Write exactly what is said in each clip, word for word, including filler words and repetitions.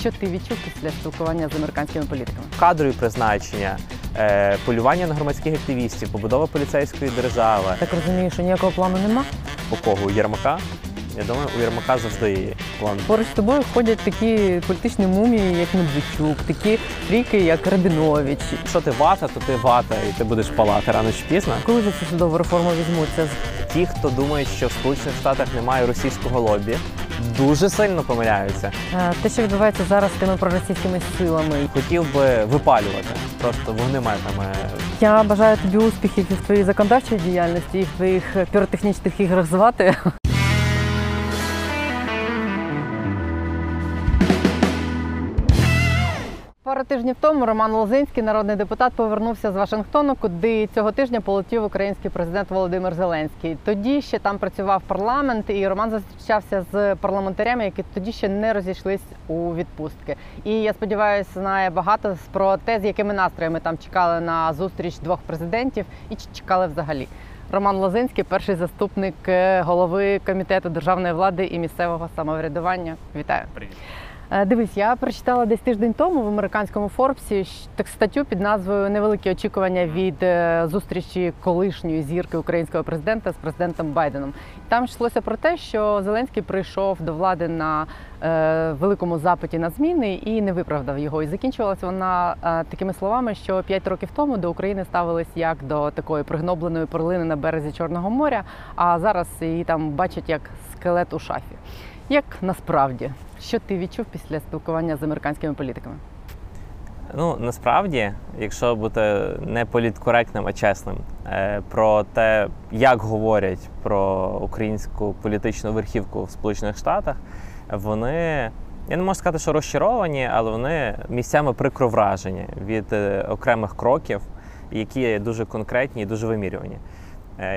Що ти відчув після спілкування з американськими політиками? Кадрові призначення, полювання на громадських активістів, побудова поліцейської держави. Так розумію, що ніякого плану нема? У кого? У Єрмака? Я думаю, у Єрмака завжди є план. Поруч з тобою ходять такі політичні мумії, як Медведчук, такі трійки, як Рабінович. Якщо ти вата, то ти вата, і ти будеш палати рано чи пізно. Коли за цю судову реформу візьмуться? Ті, хто думає, що в Сполучених Штатах немає російського лобі, дуже сильно помиляються. Те, що відбувається зараз з тими проросійськими силами. Хотів би випалювати, просто вогнеметами. Я бажаю тобі успіхів і в твоїй законодавчій діяльності, і в твоїх піротехнічних іграх звати. Пару тижнів тому Роман Лозинський, народний депутат, повернувся з Вашингтону, куди цього тижня полетів український президент Володимир Зеленський. Тоді ще там працював парламент, і Роман зустрічався з парламентарями, які тоді ще не розійшлись у відпустки. І, я сподіваюся, знає багато про те, з якими настроями там чекали на зустріч двох президентів і чи чекали взагалі. Роман Лозинський, перший заступник голови Комітету державної влади і місцевого самоврядування. Вітаю. Привіт. Дивись, я прочитала десь тиждень тому в американському Форбсі статтю під назвою «Невеликі очікування від зустрічі колишньої зірки українського президента з президентом Байденом». Там йшлося про те, що Зеленський прийшов до влади на е, великому запиті на зміни і не виправдав його. І закінчувалася вона е, такими словами, що п'ять років тому до України ставились як до такої пригнобленої перлини на березі Чорного моря, а зараз її там бачать як скелет у шафі. Як насправді? Що ти відчув після спілкування з американськими політиками? Ну, насправді, якщо бути не політкоректним, а чесним, про те, як говорять про українську політичну верхівку в Сполучених Штатах, вони, я не можу сказати, що розчаровані, але вони місцями прикро вражені від окремих кроків, які дуже конкретні і дуже вимірювані.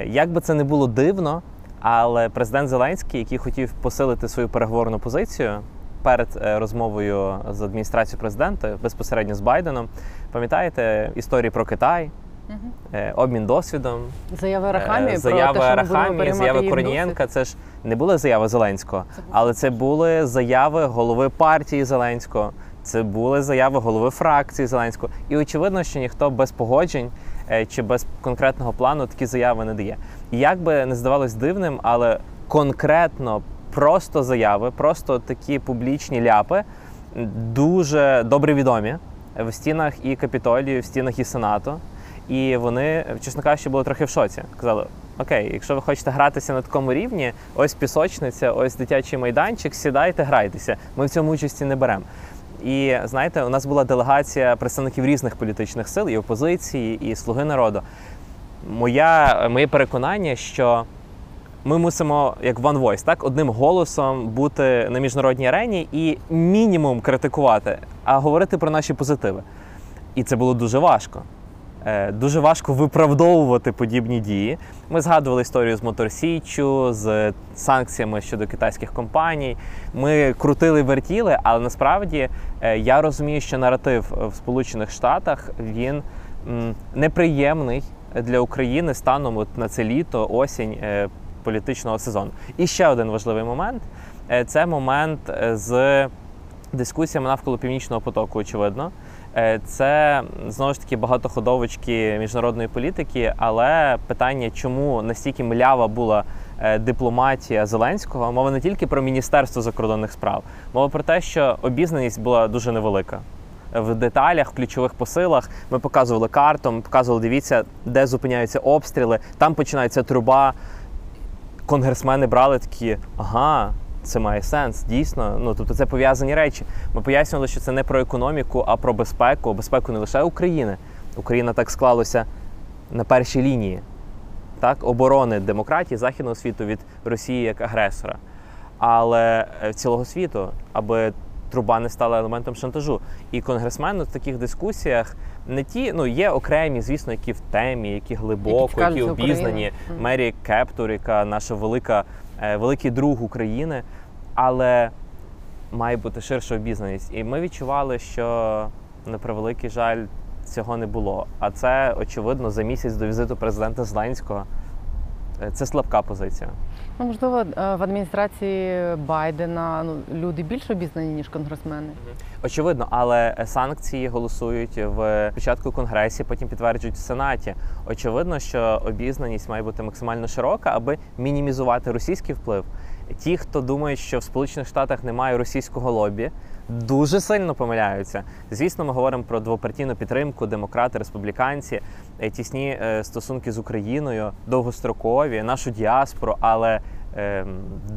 Як би це не було дивно, але президент Зеленський, який хотів посилити свою переговорну позицію перед розмовою з адміністрацією президента, безпосередньо з Байденом, пам'ятаєте історії про Китай, угу. обмін досвідом, заяви Рахамії, заяви, Рахамі, заяви Корнієнка, це ж не були заяви Зеленського, це були. але це були заяви голови партії Зеленського, це були заяви голови фракції Зеленського. І очевидно, що ніхто без погоджень чи без конкретного плану такі заяви не дає. І як би не здавалось дивним, але конкретно просто заяви, просто такі публічні ляпи дуже добре відомі в стінах і Капітолію, в стінах і Сенату. І вони, чесно кажучи, були трохи в шоці. Казали, окей, якщо ви хочете гратися на такому рівні, ось пісочниця, ось дитячий майданчик, сідайте, грайтеся. Ми в цьому участі не беремо. І, знаєте, у нас була делегація представників різних політичних сил, і опозиції, і «Слуги народу». Моя, моє переконання, що ми мусимо, як one voice, так, одним голосом бути на міжнародній арені і мінімум критикувати, а говорити про наші позитиви. І це було дуже важко. Е, дуже важко виправдовувати подібні дії. Ми згадували історію з Моторсіччю, з санкціями щодо китайських компаній. Ми крутили-вертіли, але насправді е, я розумію, що наратив в Сполучених Штатах, він м, неприємний для України станом от на це літо, осінь е, політичного сезону. І ще один важливий момент е, – це момент з дискусіями навколо Північного потоку, очевидно. Е, це, знову ж таки, багатоходовочки міжнародної політики, але питання, чому настільки млява була е, дипломатія Зеленського, мова не тільки про Міністерство закордонних справ, мова про те, що обізнаність була дуже невелика. В деталях, в ключових посилах. Ми показували карту, ми показували, дивіться, де зупиняються обстріли, там починається труба. Конгресмени брали такі, ага, це має сенс, дійсно. Ну, тобто це пов'язані речі. Ми пояснювали, що це не про економіку, а про безпеку. Безпеку не лише України. Україна так склалася на першій лінії, так, оборони демократії західного світу від Росії як агресора. Але цілого світу, аби труба не стала елементом шантажу. І конгресмени в таких дискусіях не ті, ну, є окремі, звісно, які в темі, які глибоко, які, які обізнані. Mm. Мері Кептур, яка наша велика, е, великий друг України, але має бути ширша обізнаність. І ми відчували, що, на превеликий жаль, цього не було. А це, очевидно, за місяць до візиту президента Зеленського це слабка позиція. Ну, можливо, в адміністрації Байдена люди більш обізнані, ніж конгресмени? Очевидно, але санкції голосують в початку Конгресі, потім підтверджують в Сенаті. Очевидно, що обізнаність має бути максимально широка, аби мінімізувати російський вплив. Ті, хто думають, що в Сполучених Штатах немає російського лобі, дуже сильно помиляються. Звісно, ми говоримо про двопартійну підтримку, демократи, республіканці, тісні стосунки з Україною, довгострокові, нашу діаспору, але е,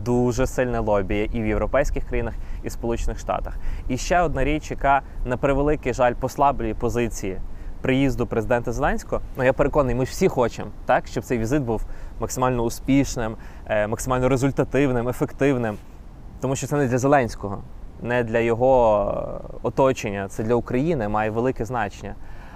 дуже сильне лобі є і в європейських країнах, і в Сполучених Штатах. І ще одна річ, яка, на превеликий жаль, послаблює позиції приїзду президента Зеленського. Ну, я переконаний, ми ж всі хочемо, так, щоб цей візит був максимально успішним, е, максимально результативним, ефективним. Тому що це не для Зеленського, не для його оточення, це для України, має велике значення.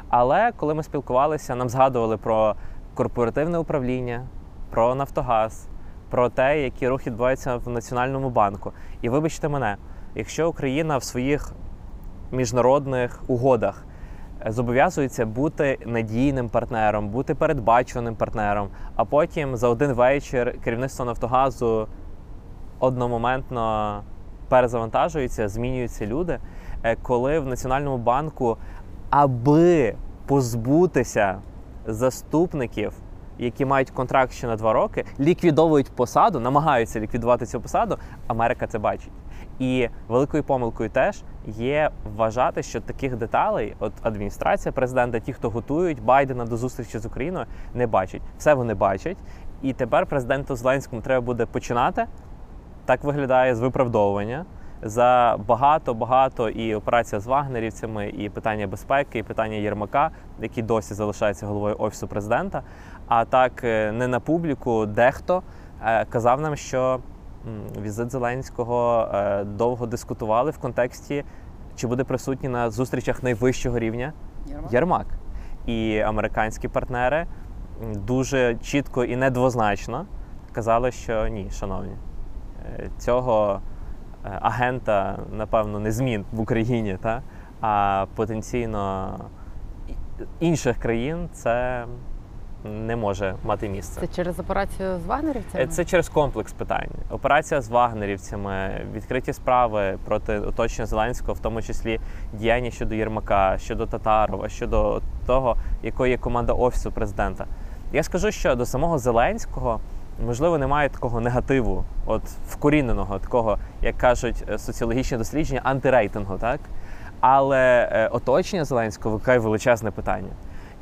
Але коли ми спілкувалися, нам згадували про корпоративне управління, про Нафтогаз, про те, які рухи відбуваються в Національному банку. І вибачте мене, якщо Україна в своїх міжнародних угодах зобов'язується бути надійним партнером, бути передбачуваним партнером, а потім за один вечір керівництво Нафтогазу одномоментно перезавантажується, змінюються люди, коли в Національному банку, аби позбутися заступників, які мають контракт ще на два роки, ліквідовують посаду, намагаються ліквідувати цю посаду, Америка це бачить. І великою помилкою теж є вважати, що таких деталей, от адміністрація президента, ті, хто готують Байдена до зустрічі з Україною, не бачать. Все вони бачать. І тепер президенту Зеленському треба буде починати, так виглядає, з виправдовування, за багато-багато і операція з вагнерівцями, і питання безпеки, і питання Єрмака, який досі залишається головою Офісу президента. А так не на публіку дехто казав нам, що візит Зеленського довго дискутували в контексті, чи буде присутній на зустрічах найвищого рівня Єрмак. Єрмак. І американські партнери дуже чітко і недвозначно казали, що ні, шановні, цього агента, напевно, не змін в Україні, та? А потенційно інших країн це не може мати місце. Це через операцію з вагнерівцями? Це через комплекс питань. Операція з вагнерівцями, відкриті справи проти оточення Зеленського, в тому числі діяння щодо Єрмака, щодо Татарова, щодо того, якою є команда Офісу президента. Я скажу, що до самого Зеленського, можливо, немає такого негативу, от вкоріненого, такого, як кажуть соціологічні дослідження, антирейтингу, так? Але е, оточення Зеленського викликає величезне питання.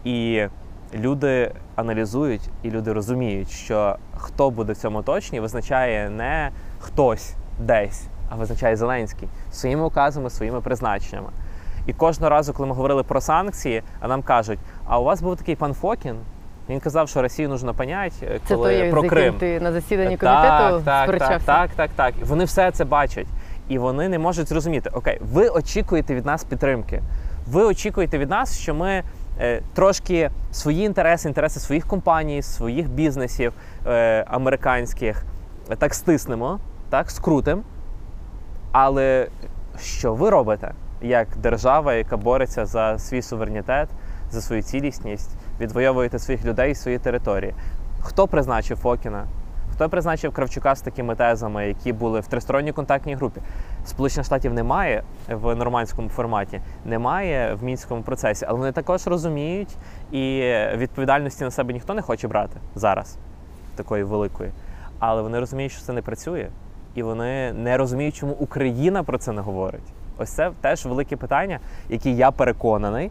І люди аналізують, і люди розуміють, що хто буде в цьому оточенні, визначає не хтось десь, а визначає Зеленський своїми указами, своїми призначеннями. І кожного разу, коли ми говорили про санкції, а нам кажуть, а у вас був такий пан Фокін? Він казав, що Росію потрібно понять, коли про Крим. Це той, на засіданні комітету сперечався. Так, так, так. Вони все це бачать. І вони не можуть зрозуміти. Окей, ви очікуєте від нас підтримки. Ви очікуєте від нас, що ми е, трошки свої інтереси, інтереси своїх компаній, своїх бізнесів е, американських так стиснемо, так скрутимо. Але що ви робите, як держава, яка бореться за свій суверенітет, за свою цілісність, відвоюєте своїх людей, свої території. Хто призначив Фокіна? Хто призначив Кравчука з такими тезами, які були в тристоронній контактній групі? Сполучених Штатів немає в нормандському форматі, немає в мінському процесі, але вони також розуміють, і відповідальності на себе ніхто не хоче брати зараз, такої великої. Але вони розуміють, що це не працює, і вони не розуміють, чому Україна про це не говорить. Ось це теж велике питання, яке, я переконаний,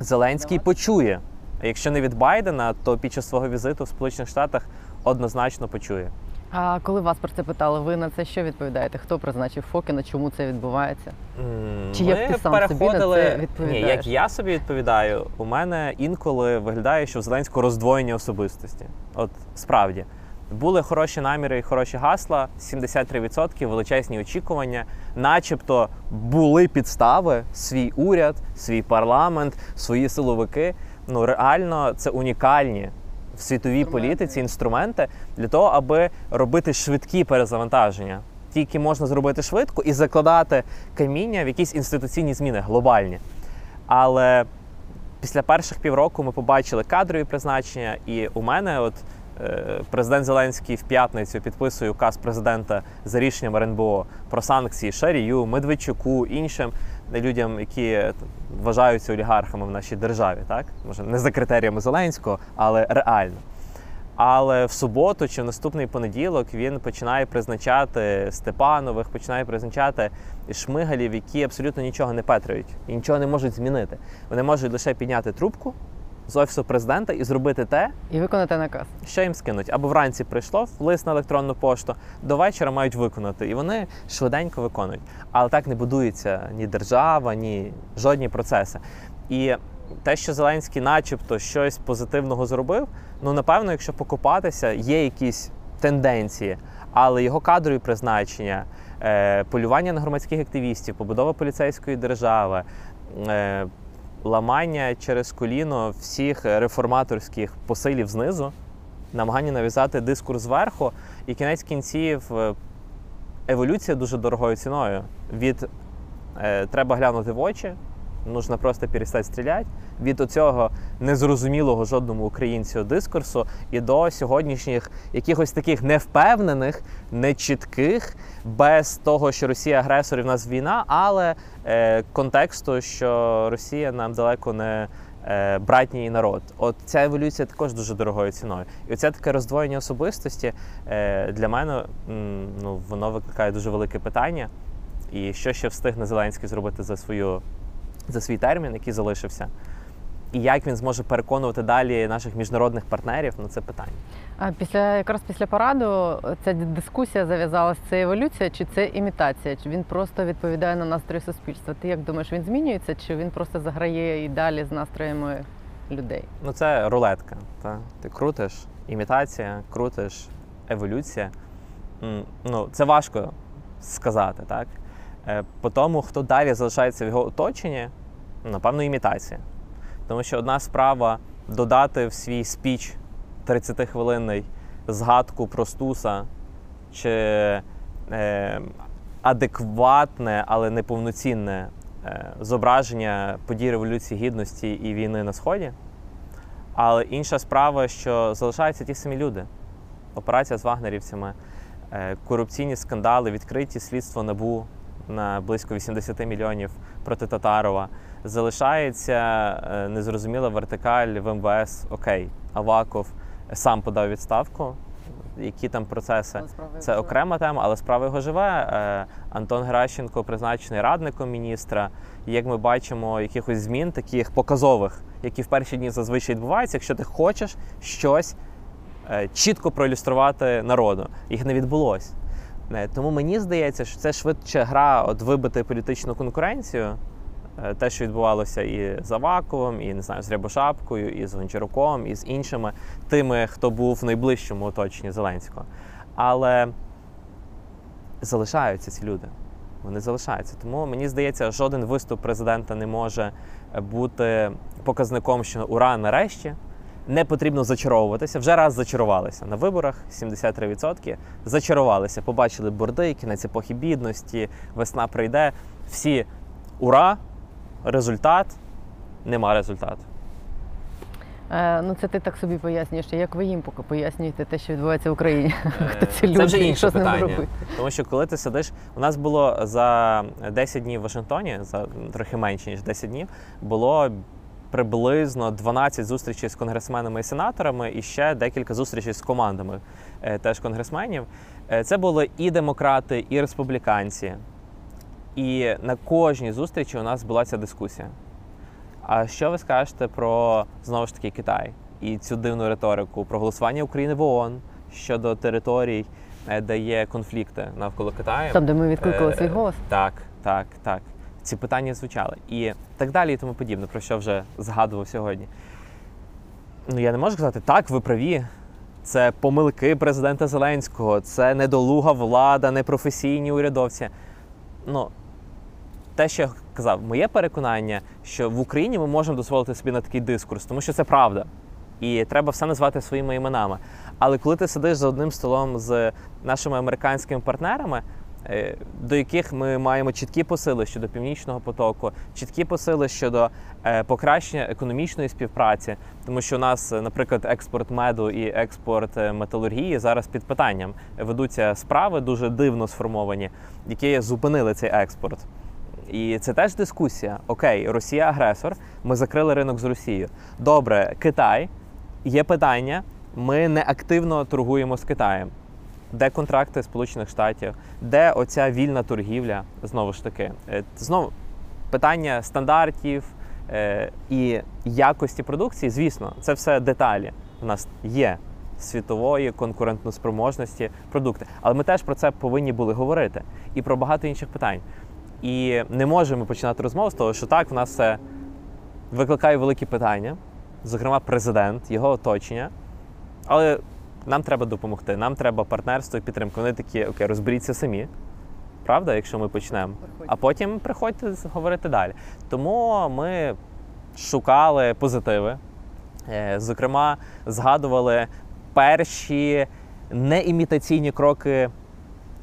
Зеленський почує. А якщо не від Байдена, то під час свого візиту в Сполучених Штатах однозначно почує. А коли вас про це питали, ви на це що відповідаєте? Хто призначив Фокіна, чому це відбувається? Mm, Чи як ти сам переходили... собі на це відповідаєш? Ні, як я собі відповідаю, у мене інколи виглядає, що в Зеленського роздвоєння особистості. От справді. Були хороші наміри і хороші гасла, сімдесят три відсотки, величезні очікування, начебто були підстави, свій уряд, свій парламент, свої силовики. Ну, реально, це унікальні в світовій політиці інструменти для того, аби робити швидкі перезавантаження. Ті, які можна зробити швидко і закладати каміння в якісь інституційні зміни, глобальні. Але після перших півроку ми побачили кадрові призначення, і у мене от Президент Зеленський в п'ятницю підписує указ президента за рішенням РНБО про санкції Шарію, Медведчуку, іншим людям, які вважаються олігархами в нашій державі. Так? Може, не за критеріями Зеленського, але реально. Але в суботу чи в наступний понеділок він починає призначати Степанових, починає призначати Шмигалів, які абсолютно нічого не петрюють і нічого не можуть змінити. Вони можуть лише підняти трубку з Офісу Президента і зробити те, і виконати наказ. Що їм скинуть? Або вранці прийшло лист на електронну пошту, до вечора мають виконати. І вони швиденько виконують. Але так не будується ні держава, ні жодні процеси. І те, що Зеленський начебто щось позитивного зробив, ну, напевно, якщо покопатися, є якісь тенденції. Але його кадрові призначення, полювання на громадських активістів, побудова поліцейської держави, ламання через коліно всіх реформаторських посилів знизу, намагання нав'язати дискурс зверху, і кінець кінців еволюція дуже дорогою ціною. Від «треба глянути в очі», нужно просто перестати стріляти, від оцього незрозумілого жодному українцю дискурсу і до сьогоднішніх якихось таких невпевнених, нечітких, без того, що Росія агресор і в нас війна, але е, контексту, що Росія нам далеко не е, братній народ. От ця еволюція також дуже дорогою ціною. І оце таке роздвоєння особистості е, для мене м, ну, воно викликає дуже велике питання. І що ще встигне Зеленський зробити за свою за свій термін, який залишився, і як він зможе переконувати далі наших міжнародних партнерів на це питання. А після, якраз після параду ця дискусія зав'язалася, це еволюція чи це імітація? Чи він просто відповідає на настрої суспільства? Ти як думаєш, він змінюється, чи він просто заграє і далі з настроями людей? Ну це рулетка. Та? Ти крутиш, імітація, крутиш, еволюція. Ну, це важко сказати, так? По тому, хто далі залишається в його оточенні, напевно, імітація. Тому що одна справа – додати в свій спіч тридцятихвилинний згадку про Стуса чи е, адекватне, але неповноцінне е, зображення подій Революції Гідності і війни на Сході. Але інша справа, що залишаються ті самі люди. Операція з вагнерівцями, е, корупційні скандали, відкриті слідство НАБУ на близько вісімдесят мільйонів проти Татарова, залишається незрозуміла вертикаль в ем ве ес. Окей, Аваков сам подав відставку, які там процеси. Це окрема тема, але справа його живе. Антон Геращенко призначений радником міністра. І як ми бачимо, якихось змін таких показових, які в перші дні зазвичай відбуваються, якщо ти хочеш щось чітко проілюструвати народу. Їх не відбулося. Тому мені здається, що це швидше гра от вибити політичну конкуренцію, те, що відбувалося і з Аваковим, і, не знаю, з Рябошапкою, і з Гончаруком, і з іншими тими, хто був в найближчому оточенні Зеленського. Але залишаються ці люди, вони залишаються. Тому, мені здається, жоден виступ президента не може бути показником, що ура, нарешті. Не потрібно зачаровуватися. Вже раз зачарувалися. На виборах сімдесят три відсотки зачарувалися. Побачили борди, кінець епохи бідності, весна прийде. Всі ура, результат, нема результату. Е, ну це ти так собі пояснюєш. Як ви їм пояснюєте те, що відбувається в Україні? Е, Хто ці люди? Це вже інше питання. Тому що коли ти сидиш... У нас було за десять днів в Вашингтоні, за трохи менше, ніж десять днів, було приблизно дванадцять зустрічей з конгресменами і сенаторами, і ще декілька зустрічей з командами теж конгресменів. Це були і демократи, і республіканці. І на кожній зустрічі у нас була ця дискусія. А що ви скажете про, знову ж таки, Китай і цю дивну риторику, про голосування України в ООН щодо територій, де є конфлікти навколо Китаю? Там, де ми відкликали свій голос. Так, так, так. Ці питання звучали. І так далі, і тому подібне, про що вже згадував сьогодні. Ну, я не можу казати, так, ви праві, це помилки президента Зеленського, це недолуга влада, непрофесійні урядовці. Ну, те, що я казав, моє переконання, що в Україні ми можемо дозволити собі на такий дискурс, тому що це правда. І треба все назвати своїми іменами. Але коли ти сидиш за одним столом з нашими американськими партнерами, до яких ми маємо чіткі посили щодо Північного потоку, чіткі посили щодо покращення економічної співпраці, тому що у нас, наприклад, експорт меду і експорт металургії зараз під питанням. Ведуться справи, дуже дивно сформовані, які зупинили цей експорт. І це теж дискусія. Окей, Росія агресор, ми закрили ринок з Росією. Добре, Китай, є питання, ми не активно торгуємо з Китаєм. Де контракти Сполучених Штатів? Де оця вільна торгівля? Знову ж таки, знову питання стандартів і якості продукції, звісно, це все деталі. У нас є світової конкурентноспроможності продукти. Але ми теж про це повинні були говорити. І про багато інших питань. І не можемо починати розмову з того, що так, в нас це викликає великі питання, зокрема президент, його оточення. Але нам треба допомогти, нам треба партнерство і підтримку. Вони такі, окей, розберіться самі, правда, якщо ми почнемо? А потім приходьте говорити далі. Тому ми шукали позитиви, зокрема, згадували перші неімітаційні кроки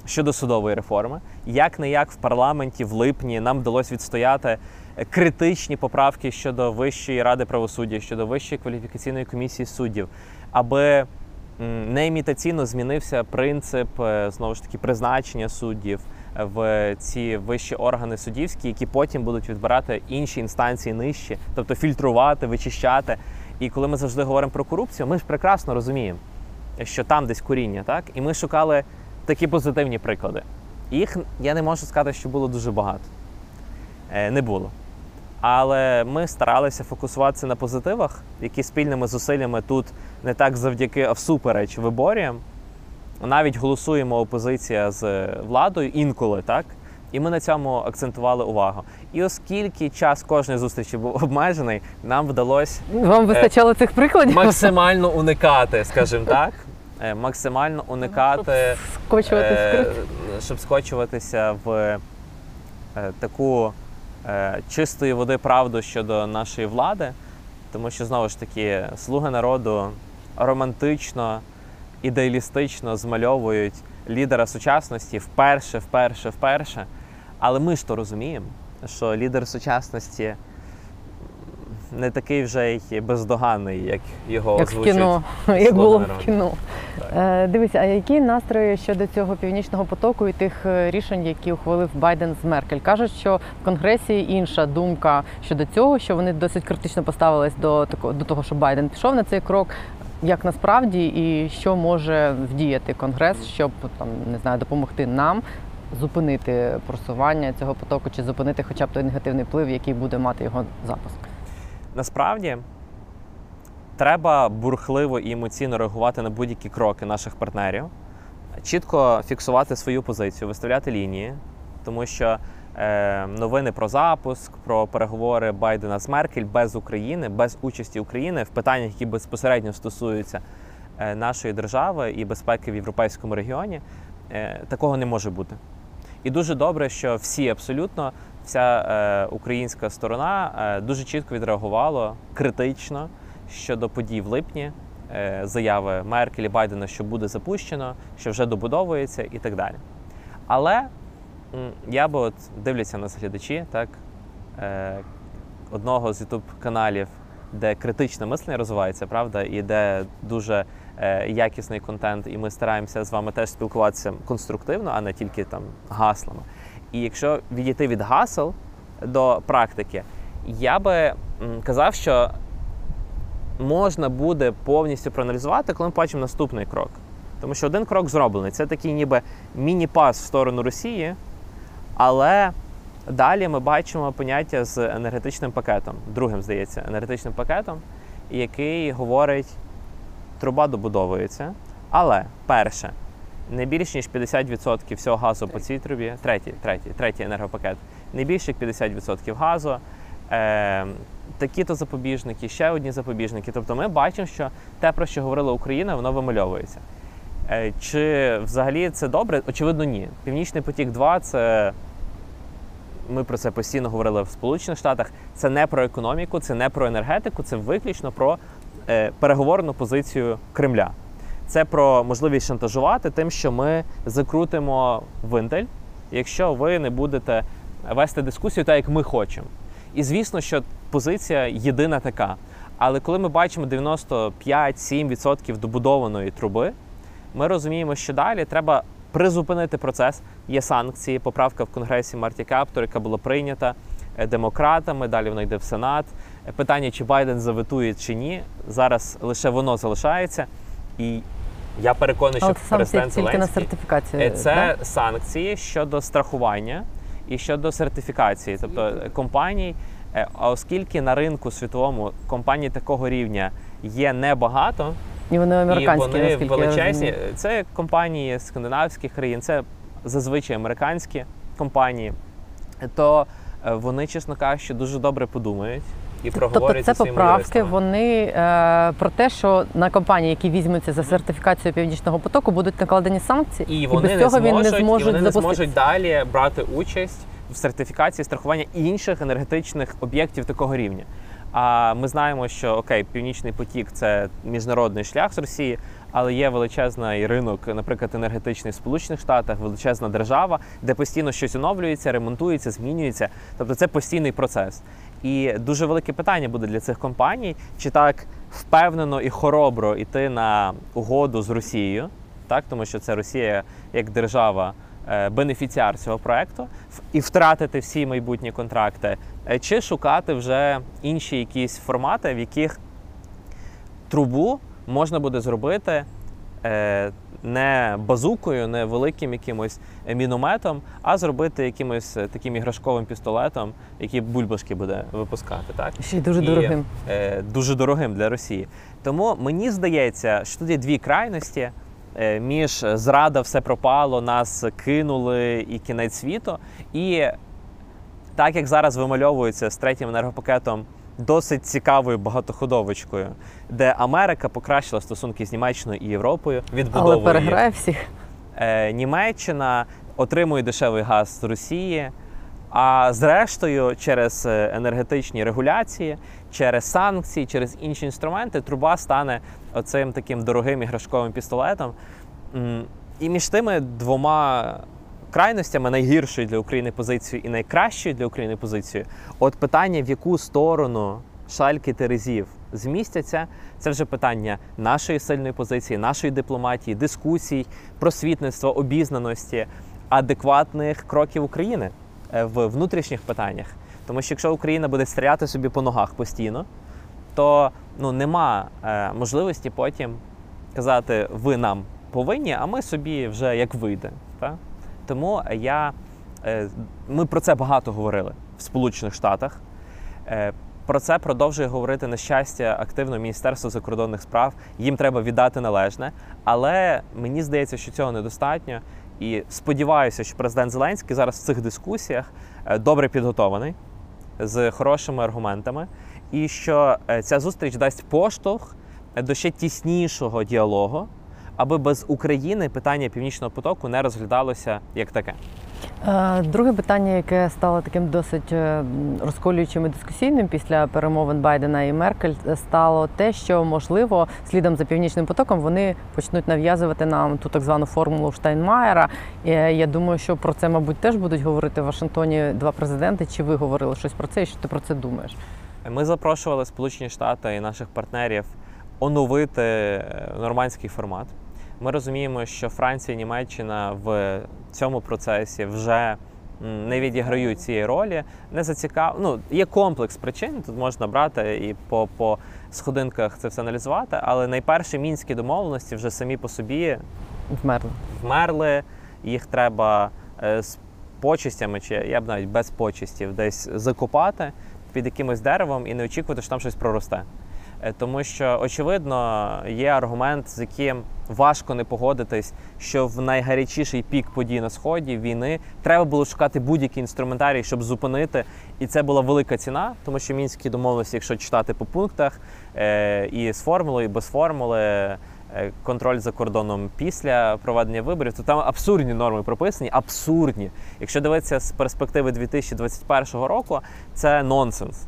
щодо судової реформи. Як-не-як в парламенті в липні нам вдалося відстояти критичні поправки щодо Вищої ради правосуддя, щодо Вищої кваліфікаційної комісії суддів, аби неімітаційно змінився принцип, знову ж таки, призначення суддів в ці вищі органи суддівські, які потім будуть відбирати інші інстанції нижчі, тобто фільтрувати, вичищати. І коли ми завжди говоримо про корупцію, ми ж прекрасно розуміємо, що там десь коріння, так? І ми шукали такі позитивні приклади. Їх, я не можу сказати, що було дуже багато. Не було. Але ми старалися фокусуватися на позитивах, які спільними зусиллями тут не так завдяки, а всупереч виборюємо. Навіть голосуємо опозиція з владою інколи, так? І ми на цьому акцентували увагу. І оскільки час кожної зустрічі був обмежений, нам вдалося... Вам вистачало е, цих прикладів? Максимально уникати, скажімо так. Е, максимально уникати... Щоб скочуватися в, е, щоб скочуватися в е, таку... чистої води правду щодо нашої влади, тому що, знову ж таки, «Слуги народу» романтично, ідеалістично змальовують лідера сучасності вперше, вперше, вперше. Але ми ж то розуміємо, що лідер сучасності не такий вже й бездоганний, як його озвучують. Як було в кіно. Е, дивись, а які настрої щодо цього Північного потоку і тих рішень, які ухвалив Байден з Меркель? Кажуть, що в Конгресі інша думка щодо цього, що вони досить критично поставились до, до того, що Байден пішов на цей крок. Як насправді і що може вдіяти Конгрес, щоб там, не знаю, допомогти нам зупинити просування цього потоку чи зупинити хоча б той негативний вплив, який буде мати його запуск? Насправді, треба бурхливо і емоційно реагувати на будь-які кроки наших партнерів, чітко фіксувати свою позицію, виставляти лінії, тому що е, новини про запуск, про переговори Байдена з Меркель без України, без участі України в питаннях, які безпосередньо стосуються е, нашої держави і безпеки в європейському регіоні, е, такого не може бути. І дуже добре, що всі абсолютно, вся е, українська сторона е, дуже чітко відреагувала, критично, щодо подій в липні, е, заяви Меркель і Байдена, що буде запущено, що вже добудовується і так далі. Але м, я би, от, дивляться нас глядачі, так, е, одного з ютуб-каналів, де критичне мислення розвивається, правда, і де дуже е, якісний контент, і ми стараємося з вами теж спілкуватися конструктивно, а не тільки там гаслами. І якщо відійти від гасел до практики, я би казав, що можна буде повністю проаналізувати, коли ми бачимо наступний крок. Тому що один крок зроблений. Це такий ніби міні-пас в сторону Росії, але далі ми бачимо поняття з енергетичним пакетом, другим, здається, енергетичним пакетом, який говорить, труба добудовується, але перше, не більше, ніж п'ятдесят відсотків всього газу по цій трубі, третій, третій, третій енергопакет, не більше, як п'ятдесят відсотків газу, е, такі-то запобіжники, ще одні запобіжники. Тобто ми бачимо, що те, про що говорила Україна, воно вимальовується. Е, чи взагалі це добре? Очевидно, ні. «Північний потік-два» — це, ми про це постійно говорили в Сполучених Штатах, це не про економіку, це не про енергетику, це виключно про е, переговорну позицію Кремля. Це про можливість шантажувати тим, що ми закрутимо винтель, якщо ви не будете вести дискусію так, як ми хочемо. І звісно, що позиція єдина така. Але коли ми бачимо дев'яносто п'ять - сім відсотків добудованої труби, ми розуміємо, що далі треба призупинити процес. Є санкції, поправка в Конгресі Мері Кептур, яка була прийнята демократами, далі вона йде в Сенат. Питання, чи Байден заветує, чи ні, зараз лише воно залишається. І я переконаний, що президент Зеленський – це да? санкції щодо страхування і щодо сертифікації, тобто компаній. А оскільки на ринку світовому компаній такого рівня є небагато, і вони американські, і вони величезні. Це компанії скандинавських країн, це зазвичай американські компанії, то вони, чесно кажучи, дуже добре подумають і проговорять. Тобто це поправки, вони е, про те, що на компанії, які візьмуться за сертифікацію Північного потоку, будуть накладені санкції, і, і без не цього зможуть, він не зможуть і вони не зможуть далі брати участь в сертифікації страхування інших енергетичних об'єктів такого рівня. А ми знаємо, що окей, Північний потік – це міжнародний шлях з Росії, але є величезний ринок, наприклад, енергетичний в Сполучених Штатах, величезна держава, де постійно щось оновлюється, ремонтується, змінюється. Тобто це постійний процес. І дуже велике питання буде для цих компаній, чи так впевнено і хоробро йти на угоду з Росією, так, тому що це Росія як держава, бенефіціар цього проекту, і втратити всі майбутні контракти, чи шукати вже інші якісь формати, в яких трубу можна буде зробити не базукою, не великим якимось мінометом, а зробити якимось таким іграшковим пістолетом, який бульбашки буде випускати. Так? Ще й дуже і, дорогим. Е, дуже дорогим для Росії. Тому мені здається, що тут є дві крайності. Між зрада, все пропало, нас кинули і кінець світу. І так, як зараз вимальовується з третім енергопакетом досить цікавою багатоходовочкою, де Америка покращила стосунки з Німеччиною і Європою, відбудовує. Але переграє всіх. Німеччина отримує дешевий газ з Росії, а зрештою через енергетичні регуляції, через санкції, через інші інструменти труба стане оцим таким дорогим іграшковим пістолетом. І між тими двома крайностями, найгіршою для України позицією і найкращою для України позицією, от питання, в яку сторону шальки терезів змістяться, це вже питання нашої сильної позиції, нашої дипломатії, дискусій, просвітництва, обізнаності, адекватних кроків України в внутрішніх питаннях. Тому що якщо Україна буде стріляти собі по ногах постійно, то ну, нема е, можливості потім казати, ви нам повинні, а ми собі вже як вийде. Та? Тому я, е, ми про це багато говорили в Сполучених Штатах. Е, про це продовжує говорити, на щастя, активно Міністерство закордонних справ. Їм треба віддати належне. Але мені здається, що цього недостатньо. І сподіваюся, що президент Зеленський зараз в цих дискусіях добре підготований, з хорошими аргументами, і що ця зустріч дасть поштовх до ще тіснішого діалогу, аби без України питання Північного потоку не розглядалося як таке. Друге питання, яке стало таким досить розколюючим і дискусійним після перемовин Байдена і Меркель, стало те, що, можливо, слідом за Північним потоком вони почнуть нав'язувати нам ту так звану формулу Штайнмаєра. Я думаю, що про це, мабуть, теж будуть говорити в Вашингтоні два президенти. Чи ви говорили щось про це і що ти про це думаєш? Ми запрошували Сполучені Штати і наших партнерів оновити нормандський формат. Ми розуміємо, що Франція і Німеччина в цьому процесі вже не відіграють цієї ролі, не зацікав... Ну, є комплекс причин, тут можна брати і по, по сходинках це все аналізувати, але найперше Мінські домовленості вже самі по собі вмерли. вмерли. Їх треба з почистями, чи я б навіть без почистів, десь закопати під якимось деревом і не очікувати, що там щось проросте. Тому що, очевидно, є аргумент, з яким важко не погодитись, що в найгарячіший пік подій на Сході, війни, треба було шукати будь-які інструментарії, щоб зупинити. І це була велика ціна, тому що Мінські домовленості, якщо читати по пунктах, і з формулою, і без формули, контроль за кордоном після проведення виборів, то там абсурдні норми прописані, абсурдні. Якщо дивитися з перспективи дві тисячі двадцять першого року, це нонсенс.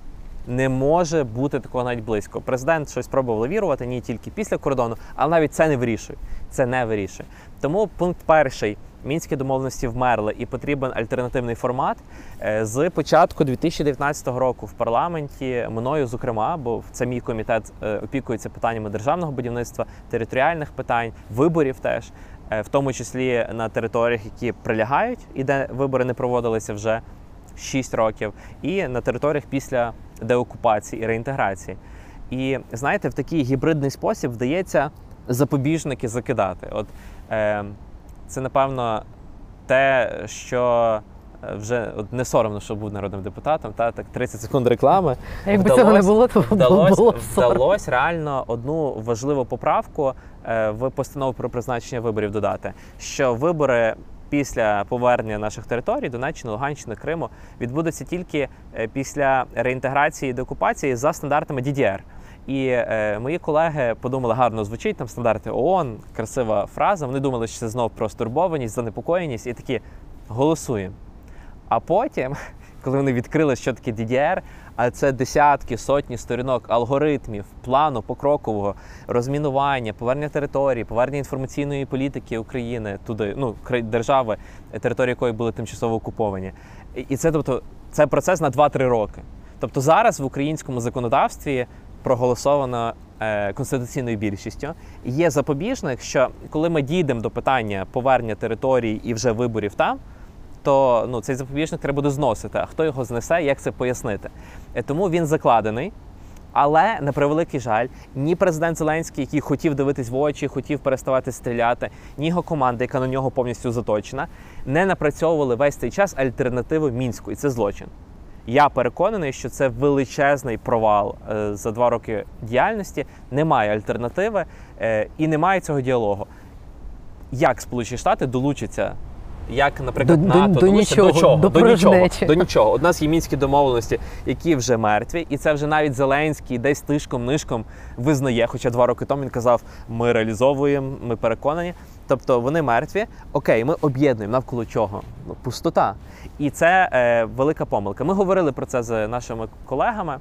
Не може бути такого навіть близько. Президент щось пробував лавірувати, ні тільки після кордону, але навіть це не вирішує. Це не вирішує. Тому пункт перший Мінські домовленості вмерли і потрібен альтернативний формат. З початку дві тисячі дев'ятнадцятого року в парламенті, мною зокрема, бо це мій комітет опікується питаннями державного будівництва, територіальних питань, виборів теж, в тому числі на територіях, які прилягають, і де вибори не проводилися вже шість років, і на територіях після деокупації і реінтеграції. І, знаєте, в такий гібридний спосіб вдається запобіжники закидати. От, е, це, напевно, те, що вже от не соромно, що був народним депутатом, та, так тридцять секунд реклами. Якби цього не було, то вдалося, було вдалося реально одну важливу поправку е, в постанову про призначення виборів додати, що вибори після повернення наших територій, Донеччини, Луганщини, Криму, відбудуться тільки після реінтеграції і деокупації за стандартами ді ді ар. І е, мої колеги подумали, гарно звучить, там стандарти ООН, красива фраза, вони думали, що це знов про стурбованість, занепокоєність, і такі, голосуємо. А потім, коли вони відкрили, що таке ді ді ар, а це десятки, сотні сторінок алгоритмів, плану покрокового розмінування, повернення території, повернення інформаційної політики України туди, ну, держави, території якої були тимчасово окуповані. І це, тобто, це процес на два-три роки. Тобто зараз в українському законодавстві проголосовано е, конституційною більшістю. Є запобіжник, що коли ми дійдемо до питання повернення територій і вже виборів там, то ну, цей запобіжник треба буде зносити, а хто його знесе, як це пояснити. Тому він закладений, але, на превеликий жаль, ні президент Зеленський, який хотів дивитись в очі, хотів переставати стріляти, ні його команда, яка на нього повністю заточена, не напрацьовували весь цей час альтернативу Мінську, і це злочин. Я переконаний, що це величезний провал за два роки діяльності, немає альтернативи і немає цього діалогу. Як Сполучені Штати долучаться, як, наприклад, до, НАТО, до, до, нічого, до чого? До, до, нічого, до нічого. У нас є мінські домовленості, які вже мертві, і це вже навіть Зеленський десь тишком-нишком визнає, хоча два роки тому він казав, ми реалізовуємо, ми переконані. Тобто вони мертві, окей, ми об'єднуємо, навколо чого? Ну, пустота. І це е, велика помилка. Ми говорили про це з нашими колегами,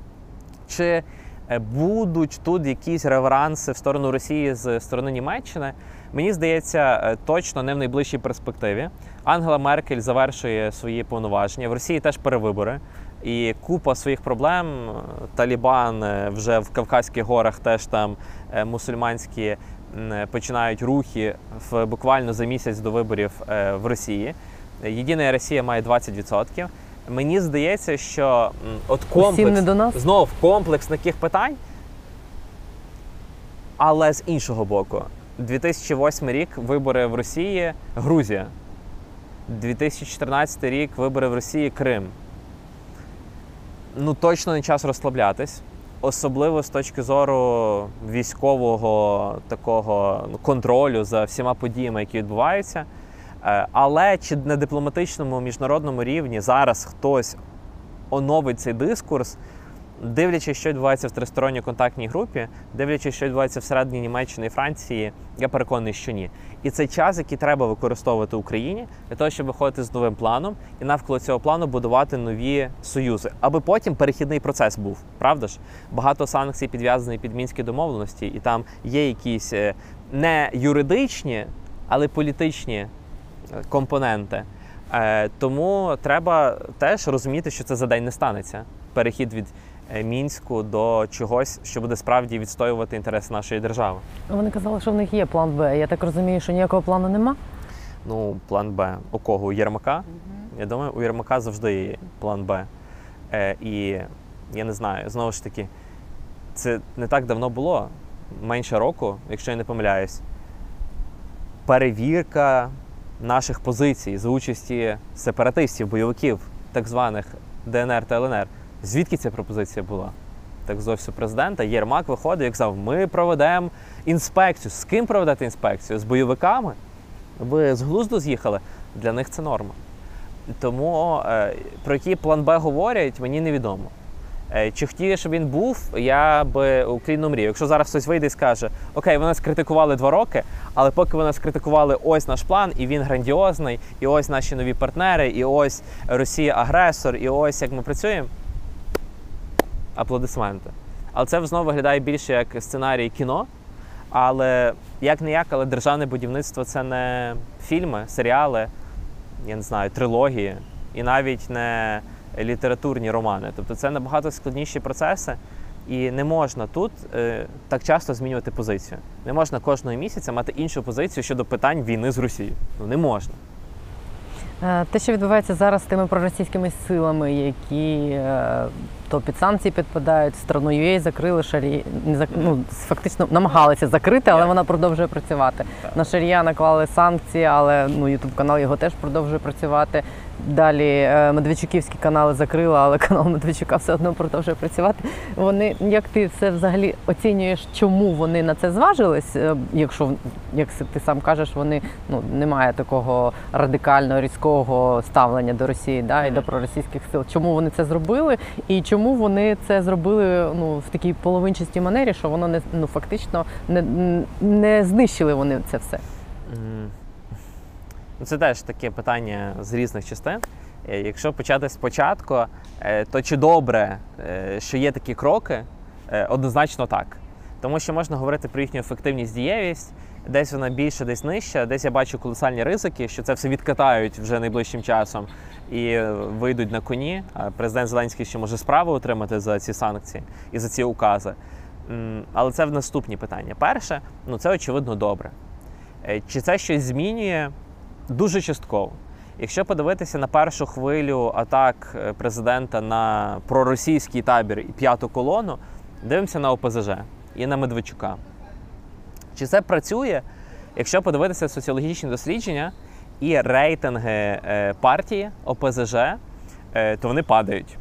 чи е, будуть тут якісь реверанси в сторону Росії з сторони Німеччини. Мені здається, точно не в найближчій перспективі. Ангела Меркель завершує свої повноваження, в Росії теж перевибори. І купа своїх проблем, Талібан вже в Кавказьких горах теж там е, мусульманські починають рухи в, буквально за місяць до виборів е, в Росії. Єдина Росія має двадцять відсотків. Мені здається, що от комплекс, знов комплекс таких питань, але з іншого боку. дві тисячі восьмий рік – вибори в Росії – Грузія. дві тисячі чотирнадцятий рік – вибори в Росії – Крим. Ну, точно не час розслаблятись. Особливо з точки зору військового такого контролю за всіма подіями, які відбуваються. Але чи на дипломатичному, міжнародному рівні зараз хтось оновить цей дискурс, дивлячись, що відбувається в тристоронній контактній групі, дивлячись, що відбувається всередині Німеччини і Франції, я переконаний, що ні. І це час, який треба використовувати Україні для того, щоб виходити з новим планом і навколо цього плану будувати нові союзи. Аби потім перехідний процес був, правда ж? Багато санкцій підв'язані під мінські домовленості, і там є якісь не юридичні, але політичні компоненти. Тому треба теж розуміти, що це за день не станеться. Перехід від Мінську до чогось, що буде справді відстоювати інтерес нашої держави. Вони казали, що в них є план Б. Я так розумію, що ніякого плану нема? Ну, план Б. У кого? У Єрмака? Mm-hmm. Я думаю, у Єрмака завжди є план Б. Е, і я не знаю, знову ж таки, це не так давно було, менше року, якщо я не помиляюсь, перевірка наших позицій за участі сепаратистів, бойовиків, так званих ДНР та ЛНР. Звідки ця пропозиція була? Так з Офісу президента Єрмак виходив і казав, ми проведемо інспекцію. З ким проведете інспекцію? З бойовиками? Ви з глузду з'їхали? Для них це норма. Тому про який план Б говорять, мені невідомо. Чи хотіли, щоб він був, я би уклінно мрію. Якщо зараз хтось вийде і скаже, окей, ви нас критикували два роки, але поки ви нас критикували, ось наш план, і він грандіозний, і ось наші нові партнери, і ось Росія-агресор, і ось як ми працюємо. Аплодисменти. Але це знову виглядає більше як сценарій кіно, Але як-не-як, але державне будівництво – це не фільми, серіали, я не знаю, трилогії і навіть не літературні романи. Тобто це набагато складніші процеси, і не можна тут е, так часто змінювати позицію. Не можна кожного місяця мати іншу позицію щодо питань війни з Росією. Ну, не можна. Те, що відбувається зараз з тими проросійськими силами, які то під санкції підпадають, страну ю ей закрили, Шарій, ну, фактично намагалися закрити, але вона продовжує працювати. На Шарія наклали санкції, але ну, ютуб-канал його теж продовжує працювати. Далі медведчуківські канали закрили, але канал Медведчука все одно продовжує працювати. Вони, як ти все взагалі оцінюєш, чому вони на це зважились? Якщо, як ти сам кажеш, вони, ну, немає такого радикального, різкого ставлення до Росії, да, і до проросійських сил. Чому вони це зробили? І чому вони це зробили, ну, в такій половинчастій манері, що воно не, ну, фактично не, не знищили вони це все? Це теж таке питання з різних частин. Якщо почати спочатку, то чи добре, що є такі кроки? Однозначно так. Тому що можна говорити про їхню ефективність, дієвість. Десь вона більша, десь нижча. Десь я бачу колосальні ризики, що це все відкатають вже найближчим часом і вийдуть на коні. Президент Зеленський ще може справи отримати за ці санкції і за ці укази. Але це в наступні питання. Перше, ну це очевидно добре. Чи це щось змінює? Дуже частково. Якщо подивитися на першу хвилю атак президента на проросійський табір і п'яту колону, дивимося на о пе зе же і на Медведчука. Чи це працює? Якщо подивитися соціологічні дослідження і рейтинги партії о пе зе же, то вони падають.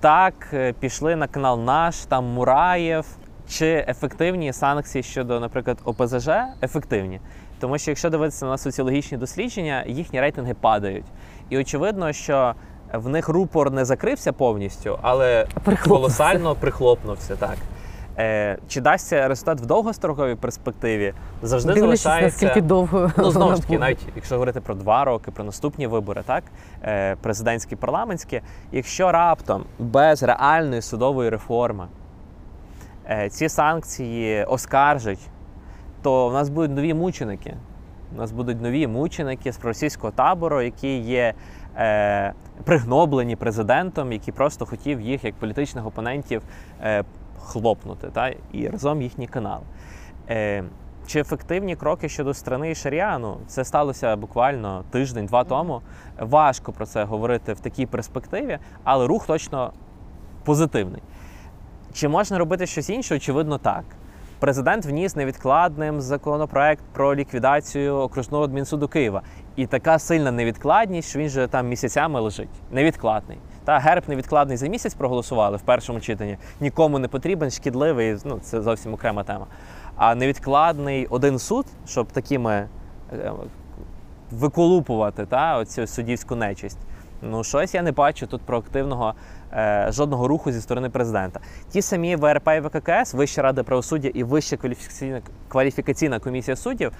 Так, пішли на канал «Наш», там Мураєв. Чи ефективні санкції щодо, наприклад, о пе зе же? Ефективні. Тому що, якщо дивитися на соціологічні дослідження, їхні рейтинги падають. І очевидно, що в них рупор не закрився повністю, але колосально прихлопнувся. Так. Е, чи дасться результат в довгостроковій перспективі? Завжди дивлячись, залишається... наскільки довго. Ну, знову ж таки, навіть якщо говорити про два роки, про наступні вибори, так, е, президентські, парламентські, якщо раптом без реальної судової реформи е, ці санкції оскаржать, то в нас будуть нові мученики. У нас будуть нові мученики з проросійського табору, які є е, пригноблені президентом, який просто хотів їх як політичних опонентів е, хлопнути, та, і разом їхній канал. Е, чи ефективні кроки щодо страни і Шаріану? Це сталося буквально тиждень-два тому. Важко про це говорити в такій перспективі, але рух точно позитивний. Чи можна робити щось інше? Очевидно, так. Президент вніс невідкладним законопроект про ліквідацію окружного адмінсуду Києва. І така сильна невідкладність, що він же там місяцями лежить. Невідкладний. Та герб невідкладний за місяць проголосували в першому читанні. Нікому не потрібен, шкідливий, ну це зовсім окрема тема. А невідкладний один суд, щоб такими виколупувати, та, оцю суддівську нечисть. Ну, щось я не бачу тут проактивного е, жодного руху зі сторони президента. Ті самі ВРП і ВККС, Вища рада правосуддя і Вища кваліфікаційна, кваліфікаційна комісія суддів,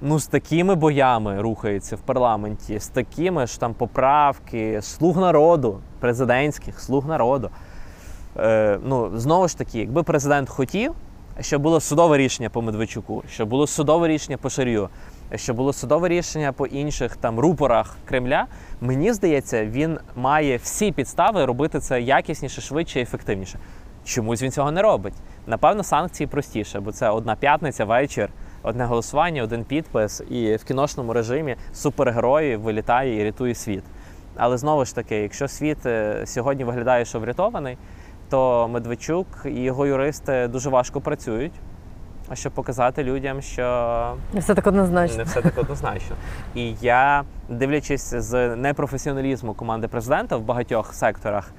ну, з такими боями рухаються в парламенті, з такими ж там поправки, слуг народу, президентських, слуг народу. Е, ну, знову ж таки, якби президент хотів, щоб було судове рішення по Медведчуку, щоб було судове рішення по Шарію, що було судове рішення по інших там рупорах Кремля, мені здається, він має всі підстави робити це якісніше, швидше, ефективніше. Чомусь він цього не робить. Напевно, санкції простіше, бо це одна п'ятниця, вечір, одне голосування, один підпис, і в кіношному режимі супергерой вилітає і рятує світ. Але знову ж таки, якщо світ сьогодні виглядає, що врятований, то Медведчук і його юристи дуже важко працюють, а щоб показати людям, що не все так однозначно. Не все так однозначно. І я, дивлячись з непрофесіоналізму команди президента в багатьох секторах,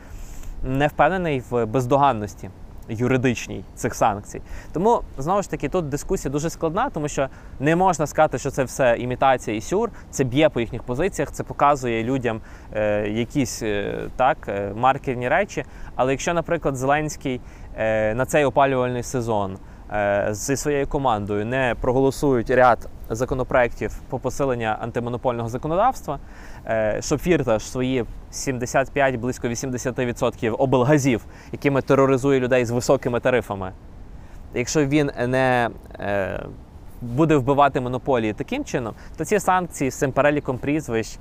не впевнений в бездоганності юридичній цих санкцій. Тому, знову ж таки, тут дискусія дуже складна, тому що не можна сказати, що це все імітація і сюр, це б'є по їхніх позиціях, це показує людям е, якісь е, так, е, маркерні речі. Але якщо, наприклад, Зеленський е, на цей опалювальний сезон зі своєю командою не проголосують ряд законопроєктів по посиленню антимонопольного законодавства, щоб Фірташ свої сімдесят п'ять, близько вісімдесят відсотків облгазів, якими тероризує людей з високими тарифами, якщо він не е, буде вбивати монополії таким чином, то ці санкції з цим переліком прізвищ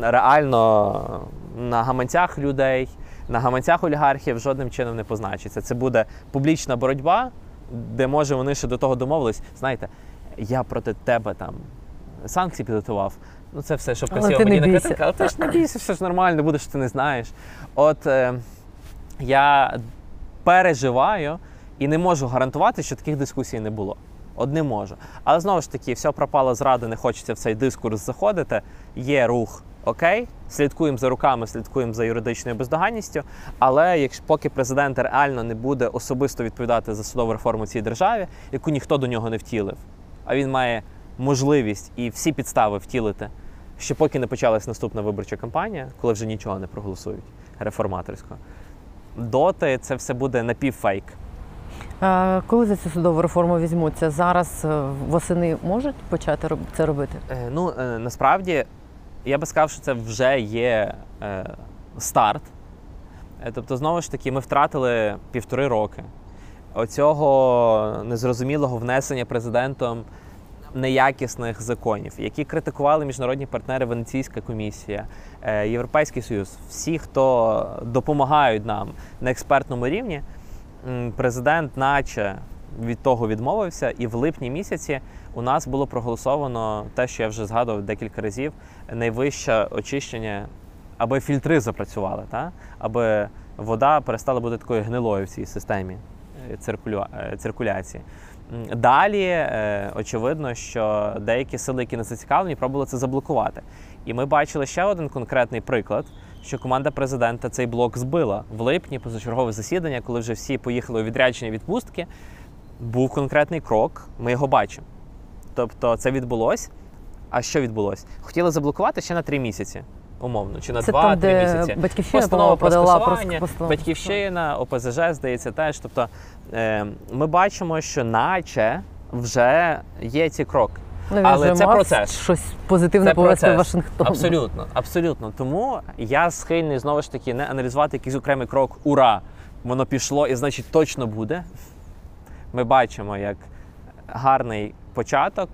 реально на гаманцях людей, на гаманцях олігархів жодним чином не позначиться. Це буде публічна боротьба, де, може, вони ще до того домовились, знаєте, я проти тебе там санкції підготував. Ну це все, щоб красиво мені накрити. Але ти ж не бійся, все ж нормально, буде, що ти не знаєш. От е, я переживаю і не можу гарантувати, що таких дискусій не було. От не можу. Але знову ж таки, все пропало з ради, не хочеться в цей дискурс заходити. Є рух, окей, слідкуємо за руками, слідкуємо за юридичною бездоганністю. Але якщо поки президент реально не буде особисто відповідати за судову реформу в цій державі, яку ніхто до нього не втілив, а він має можливість і всі підстави втілити, ще поки не почалась наступна виборча кампанія, коли вже нічого не проголосують реформаторського, доти це все буде напівфейк. А коли за цю судову реформу візьмуться? Зараз восени можуть почати це робити? Ну, насправді, я би сказав, що це вже є е, старт. Тобто, знову ж таки, ми втратили півтори роки оцього незрозумілого внесення президентом неякісних законів, які критикували міжнародні партнери, Венеційська комісія, Європейський Союз, всі, хто допомагають нам на експертному рівні. Президент наче від того відмовився, і в липні місяці у нас було проголосовано те, що я вже згадував декілька разів, найвище очищення, аби фільтри запрацювали, та? Аби вода перестала бути такою гнилою в цій системі циркуля... циркуляції. Далі, очевидно, що деякі сили, які не зацікавлені, пробували це заблокувати. І ми бачили ще один конкретний приклад, що команда президента цей блок збила. В липні, позачергове засідання, коли вже всі поїхали у відрядження відпустки, був конкретний крок, ми його бачимо. Тобто це відбулось. А що відбулось? Хотіли заблокувати ще на три місяці, умовно, чи на два-три місяці. Батьківщина постанова про скасування, Батьківщина, О Пе Зе Же, здається, теж. Тобто е, ми бачимо, що наче вже є ці кроки. Навіть але це процес. Щось позитивне повести в Вашингтон. Абсолютно, абсолютно. Тому я схильний, знову ж таки, не аналізувати якийсь окремий крок «Ура!» Воно пішло і, значить, точно буде. Ми бачимо, як гарний початок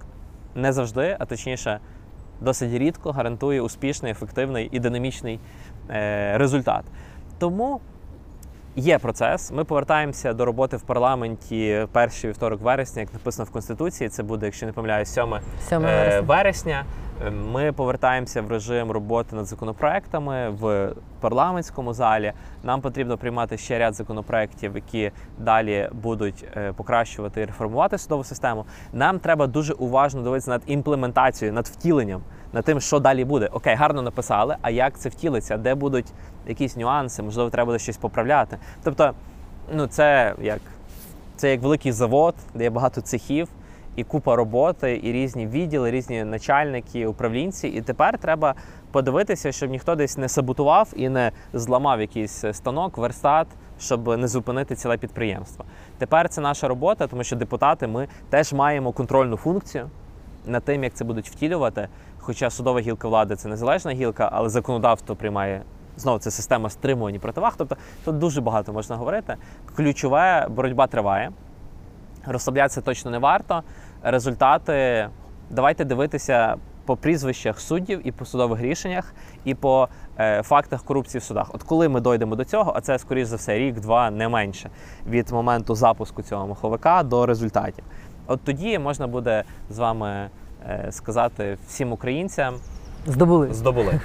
не завжди, а точніше, досить рідко гарантує успішний, ефективний і динамічний е- результат. Тому є процес. Ми повертаємося до роботи в парламенті перший вівторок вересня, як написано в Конституції. Це буде, якщо не помиляюсь, сьоме вересня. Ми повертаємося в режим роботи над законопроектами в парламентському залі. Нам потрібно приймати ще ряд законопроєктів, які далі будуть покращувати і реформувати судову систему. Нам треба дуже уважно дивитися над імплементацією, над втіленням, над тим, що далі буде. Окей, гарно написали, а як це втілиться? Де будуть якісь нюанси? Можливо, треба буде щось поправляти. Тобто, ну це як, це як великий завод, де є багато цехів, і купа роботи, і різні відділи, різні начальники, управлінці. І тепер треба подивитися, щоб ніхто десь не саботував і не зламав якийсь станок, верстат, щоб не зупинити ціле підприємство. Тепер це наша робота, тому що депутати, ми теж маємо контрольну функцію над тим, як це будуть втілювати. Хоча судова гілка влади – це незалежна гілка, але законодавство приймає, знову, це система стримувань і противаг. Тобто тут дуже багато можна говорити. Ключове – боротьба триває. Розслаблятися точно не варто. Результати давайте дивитися по прізвищах суддів і по судових рішеннях, і по е, фактах корупції в судах. От коли ми дійдемо до цього, а це, скоріш за все, рік-два, не менше, від моменту запуску цього маховика до результатів. От тоді можна буде з вами е, сказати всім українцям... Здобули. Здобули.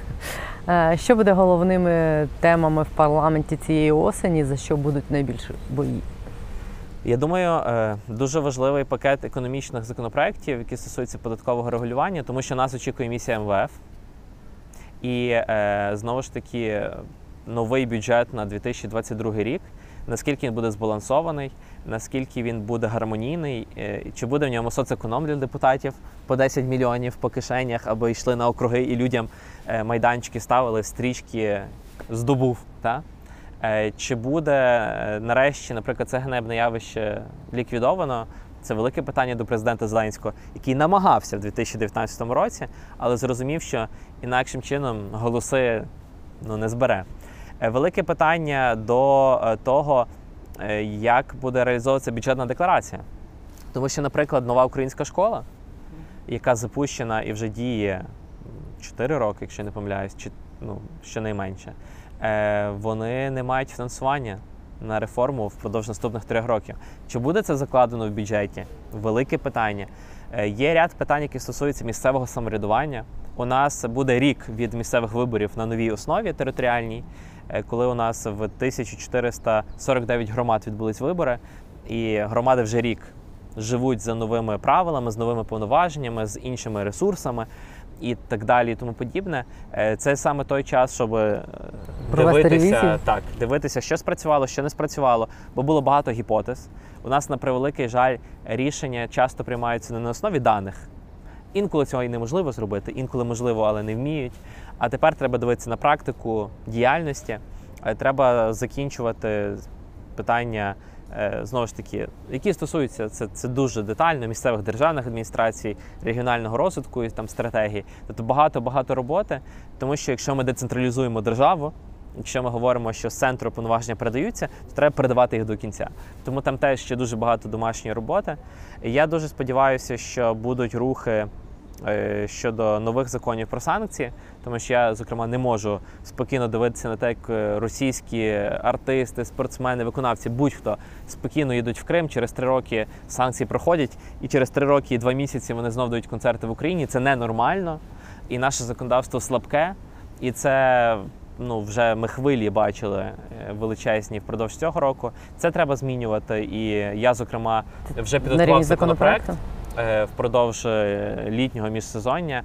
Що буде головними темами в парламенті цієї осені, за що будуть найбільші бої? Я думаю, дуже важливий пакет економічних законопроєктів, які стосуються податкового регулювання, тому що нас очікує місія Ем Ве Еф. І, знову ж таки, новий бюджет на дві тисячі двадцять другий рік, наскільки він буде збалансований, наскільки він буде гармонійний, чи буде в ньому соцеконом для депутатів по десять мільйонів по кишенях, аби йшли на округи і людям майданчики ставили, стрічки здобув, так? Чи буде нарешті, наприклад, це гнебне явище ліквідовано? Це велике питання до президента Зеленського, який намагався в дві тисячі дев'ятнадцятому році, але зрозумів, що інакшим чином голоси ну, не збере. Велике питання до того, як буде реалізовуватися бюджетна декларація. Тому що, наприклад, нова українська школа, яка запущена і вже діє чотири роки, якщо не помиляюсь, чи, ну, щонайменше, вони не мають фінансування на реформу впродовж наступних трьох років. Чи буде це закладено в бюджеті? Велике питання. Є ряд питань, які стосуються місцевого самоврядування. У нас буде рік від місцевих виборів на новій основі територіальній, коли у нас в тисячі чотириста сорок дев'ять громад відбулись вибори, і громади вже рік живуть за новими правилами, з новими повноваженнями, з іншими ресурсами і так далі, і тому подібне. Це саме той час, щоб дивитися, так, дивитися, що спрацювало, що не спрацювало, бо було багато гіпотез. У нас, на превеликий жаль, рішення часто приймаються не на основі даних. Інколи цього і неможливо зробити, інколи можливо, але не вміють. А тепер треба дивитися на практику діяльності, треба закінчувати питання, знову ж таки, які стосуються, це, це дуже детально, місцевих державних адміністрацій, регіонального розвитку і там стратегії. Тобто багато-багато роботи, тому що якщо ми децентралізуємо державу, якщо ми говоримо, що з центру повноваження передаються, то треба передавати їх до кінця. Тому там теж ще дуже багато домашньої роботи. Я дуже сподіваюся, що будуть рухи щодо нових законів про санкції, тому що я, зокрема, не можу спокійно дивитися на те, як російські артисти, спортсмени, виконавці, будь-хто спокійно їдуть в Крим, через три роки санкції проходять, і через три роки і два місяці вони знов дають концерти в Україні. Це ненормально, і наше законодавство слабке, і це... Ну, вже ми хвилі бачили величезні впродовж цього року. Це треба змінювати. І я, зокрема, вже підготував законопроект впродовж літнього міжсезоння.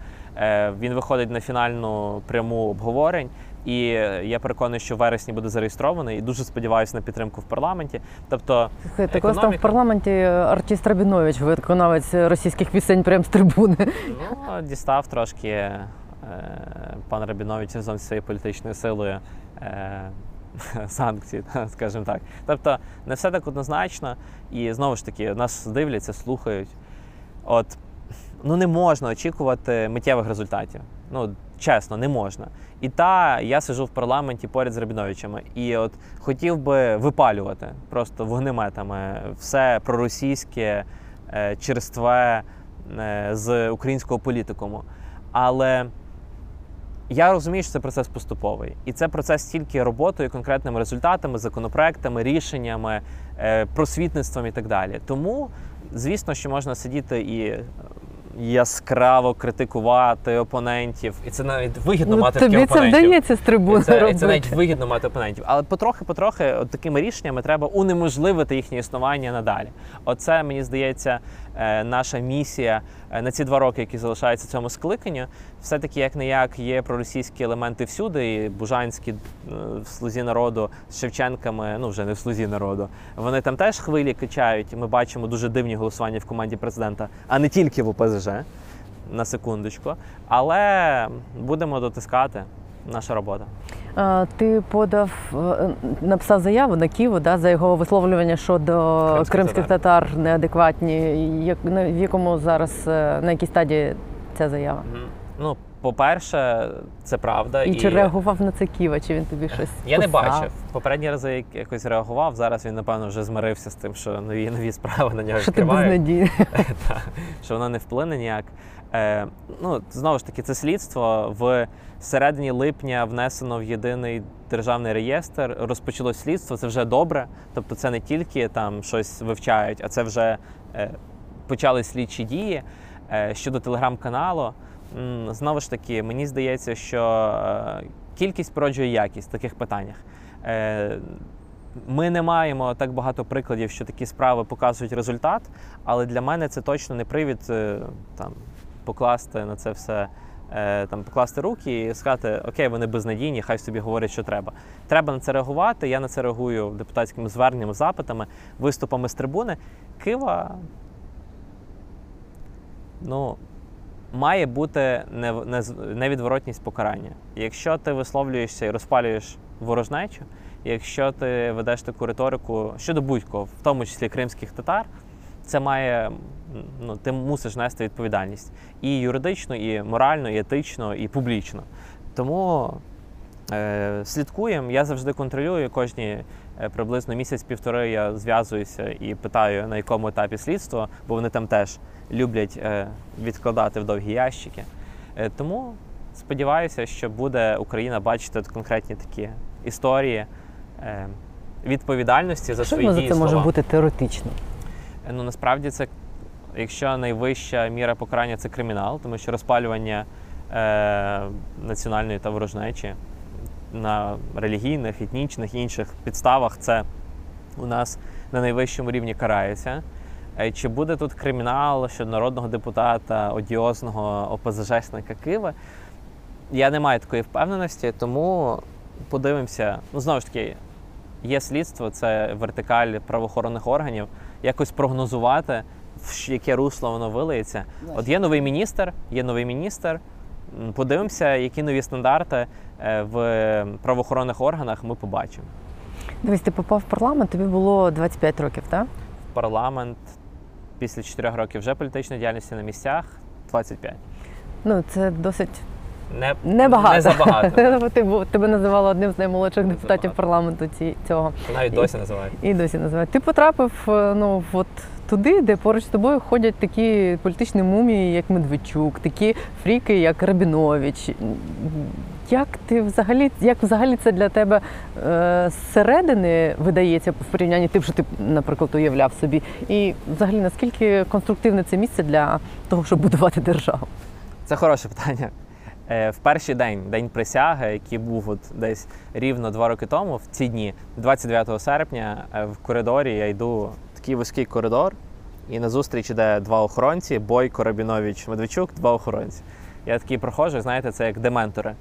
Він виходить на фінальну пряму обговорень. І я переконаний, що в вересні буде зареєстрований. І дуже сподіваюся на підтримку в парламенті. Тобто, економіка... Так, став в парламенті артист Рабінович, виконавець російських пісень прямо з трибуни. Ну, дістав трошки... Пан Рабінович разом зі своєю політичною силою е, санкцій, скажімо так. Тобто не все так однозначно. І знову ж таки, нас дивляться, слухають. От, ну не можна очікувати миттєвих результатів. Ну, чесно, не можна. І та, я сиджу в парламенті поряд з Рабіновичами. І от хотів би випалювати просто вогнеметами все проросійське, е, черстве е, з українського політикуму. Але я розумію, що це процес поступовий. І це процес тільки роботою, конкретними результатами, законопроектами, рішеннями, просвітництвом і так далі. Тому, звісно, що можна сидіти і яскраво критикувати опонентів. І це навіть вигідно ну, мати таких опонентів. Тобі це вдається з трибуни робити. І це навіть вигідно мати опонентів. Але потрохи-потрохи от такими рішеннями треба унеможливити їхнє існування надалі. Оце, мені здається, наша місія на ці два роки, які залишаються цьому скликанню. Все-таки, як-не-як, є проросійські елементи всюди, і Бужанські в «Слузі народу» з Шевченками, ну вже не в «Слузі народу», вони там теж хвилі качають, ми бачимо дуже дивні голосування в команді президента, а не тільки в О Пе Зе Же, на секундочку, але будемо дотискати. Наша робота. Ти подав, написав заяву на Ківу, да, за його висловлювання щодо кримських, кримських татар. татар неадекватні. Як, в якому зараз, на якій стадії ця заява? Ну, по-перше, це правда. І, і... чи реагував на це Ківа? Чи він тобі щось писав? Я не бачив. Попередні рази якось реагував, зараз він, напевно, вже змирився з тим, що нові нові справи на нього відкривають. Що ти без надії. Що вона не вплине ніяк. Е, ну, знову ж таки, це слідство. В середині липня внесено в єдиний державний реєстр, розпочалось слідство, це вже добре. Тобто це не тільки там щось вивчають, а це вже е, почали слідчі дії. Е, щодо телеграм-каналу, м, знову ж таки, мені здається, що е, кількість породжує якість в таких питаннях. Е, Ми не маємо так багато прикладів, що такі справи показують результат, але для мене це точно не привід там, покласти на це все, там, покласти руки і сказати, окей, вони безнадійні, хай собі говорять, що треба. Треба на це реагувати, я на це реагую депутатськими зверненнями, запитами, виступами з трибуни. Кива, ну, має бути невідворотність покарання. Якщо ти висловлюєшся і розпалюєш ворожнечу, якщо ти ведеш таку риторику щодо будь-кого, в тому числі кримських татар, це має, ну, ти мусиш нести відповідальність. І юридично, і морально, і етично, і публічно. Тому Слідкуємо, я завжди контролюю, кожні приблизно місяць-півтори я зв'язуюся і питаю, на якому етапі слідство, бо вони там теж люблять відкладати в довгі ящики. Тому сподіваюся, що буде Україна бачити конкретні такі історії відповідальності за свої дії і слова. Що це може бути теоретично? Ну, насправді, це, якщо найвища міра покарання – це кримінал, тому що розпалювання е, національної та ворожнечі на релігійних, етнічних і інших підставах – це у нас на найвищому рівні карається. Чи буде тут кримінал щодо народного депутата, одіозного ОПЗЖ-сника Киви? Я не маю такої впевненості, тому подивимося. Ну, знову ж таки, є слідство, це вертикаль правоохоронних органів, якось прогнозувати, в яке русло воно вилиється. От є новий міністр, є новий міністр, подивимося, які нові стандарти в правоохоронних органах ми побачимо. Дивись, ти попав в парламент, тобі було двадцять п'ять років, так? В парламент після чотирьох років вже політичної діяльності на місцях – двадцять п'ять. Ну, це досить... Не, Небагато. Не забагато. Ти, тебе називали одним з наймолодших не депутатів парламенту ці, цього. Навіть досі називають. І досі називають. Ти потрапив, ну, от туди, де поруч з тобою ходять такі політичні мумії, як Медведчук, такі фріки, як Рабінович. Як ти взагалі, як взагалі це для тебе е, зсередини видається в порівнянні тим, що ти, наприклад, уявляв собі? І взагалі, наскільки конструктивне це місце для того, щоб будувати державу? Це хороше питання. В перший день, день присяги, який був от десь рівно два роки тому, в ці дні, двадцять дев'ятого серпня, в коридорі я йду, такий вузький коридор, і назустріч іде два охоронці, Бойко, Рабінович, Медведчук, два охоронці. Я такий проходжу, знаєте, це як дементори,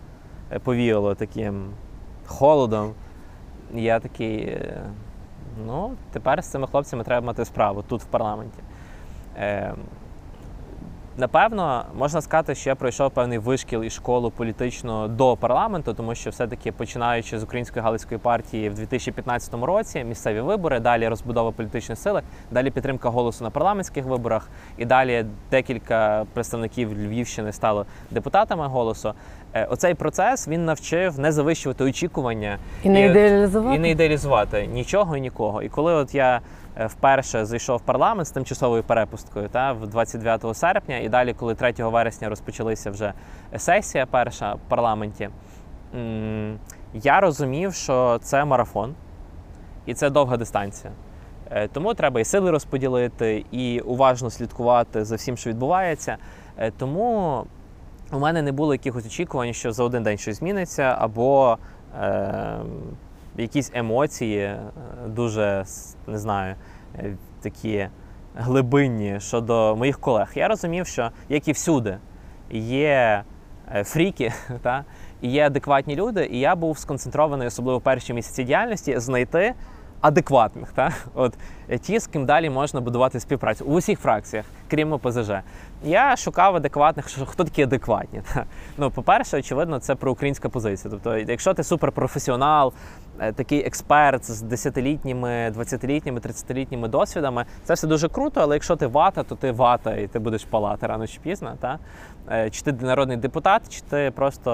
повіяло таким холодом. Я такий, ну, тепер з цими хлопцями треба мати справу тут, в парламенті. Напевно, можна сказати, що я пройшов певний вишкіл і школу політичну до парламенту, тому що все-таки починаючи з Української Галицької партії в дві тисячі п'ятнадцятому році, місцеві вибори, далі розбудова політичної сили, далі підтримка Голосу на парламентських виборах, і далі декілька представників Львівщини стало депутатами Голосу. Оцей процес, він навчив не завищувати очікування. І не ідеалізувати. І не ідеалізувати нічого і нікого. І коли от я вперше зайшов в парламент з тимчасовою перепусткою, та, двадцять дев'ятого серпня, і далі, коли третього вересня розпочалася вже сесія перша в парламенті, я розумів, що це марафон, і це довга дистанція. Тому треба і сили розподілити, і уважно слідкувати за всім, що відбувається. Тому у мене не було якихось очікувань, що за один день щось зміниться, або е, якісь емоції дуже, не знаю, такі глибинні щодо моїх колег. Я розумів, що, як і всюди, є фріки, та, і є адекватні люди, і я був сконцентрований, особливо в перші місяці діяльності, знайти адекватних, та? От, ті, з ким далі можна будувати співпрацю у усіх фракціях, крім ОПЗЖ. Я шукав адекватних, хто такі адекватні. Та? Ну, по-перше, очевидно, це проукраїнська позиція. Тобто, якщо ти суперпрофесіонал, такий експерт з десятилітніми, двадцятилітніми, тридцятилітніми досвідами, це все дуже круто, але якщо ти вата, то ти вата, і ти будеш палати рано чи пізно. Та? Чи ти народний депутат, чи ти просто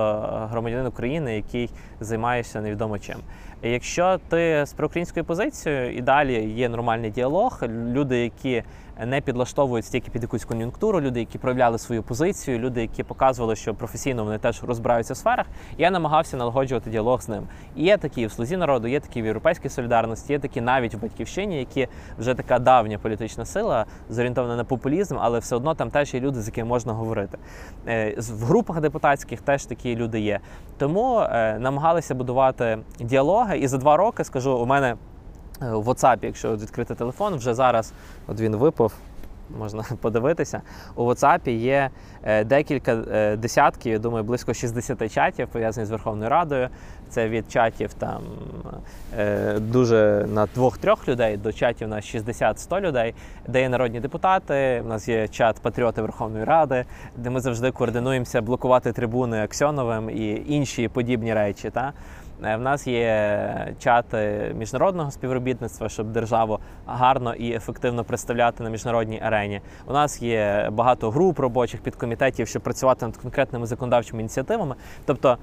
громадянин України, який займаєшся невідомо чим. Якщо ти з проукраїнською позицією і далі є нормальний діалог, люди, які не підлаштовують стільки під якусь кон'юнктуру, люди, які проявляли свою позицію, люди, які показували, що професійно вони теж розбираються в сферах, я намагався налагоджувати діалог з ним. І є такі в «Слузі народу», є такі в «Європейській солідарності», є такі навіть в «Батьківщині», які вже така давня політична сила, зорієнтована на популізм, але все одно там теж є люди, з якими можна говорити. В групах депутатських теж такі люди є. Тому намагалися будувати діалоги, і за два роки, скажу, у мене в WhatsApp, якщо відкрити телефон, вже зараз, от він випав, можна подивитися, у WhatsApp є декілька десятків, я думаю, близько шістдесят чатів, пов'язаних з Верховною Радою. Це від чатів там дуже на двох-трьох людей до чатів на шістдесят-сто людей, де є народні депутати, у нас є чат «Патріоти Верховної Ради», де ми завжди координуємося блокувати трибуни Аксьоновим і інші подібні речі. Та? В нас є чати міжнародного співробітництва, щоб державу гарно і ефективно представляти на міжнародній арені. У нас є багато груп робочих підкомітетів, щоб працювати над конкретними законодавчими ініціативами. Тобто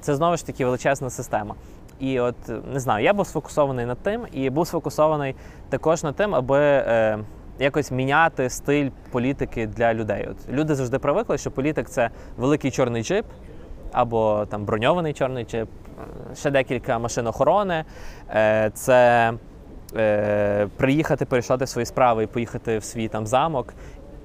це знову ж таки величезна система. І от, не знаю, я був сфокусований над тим, і був сфокусований також над тим, аби е, якось міняти стиль політики для людей. От, люди завжди привикли, що політик – це великий чорний джип, або там броньований чорний джип, ще декілька машин охорони, е, це е, приїхати, перейшати свої справи і поїхати в свій там замок.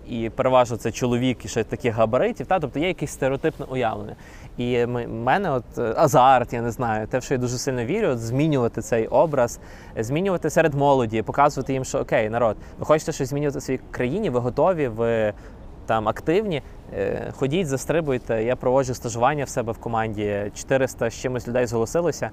І переважно це чоловік і ще таких габаритів, та? Тобто є якесь стереотипне уявлення. І в мене от азарт, я не знаю, те, в що я дуже сильно вірю, от, змінювати цей образ, змінювати серед молоді, показувати їм, що окей, народ, ви хочете щось змінювати в своїй країні, ви готові, ви там активні, ходіть, застрибуйте. Я проводжу стажування в себе в команді, чотириста з чимось людей зголосилося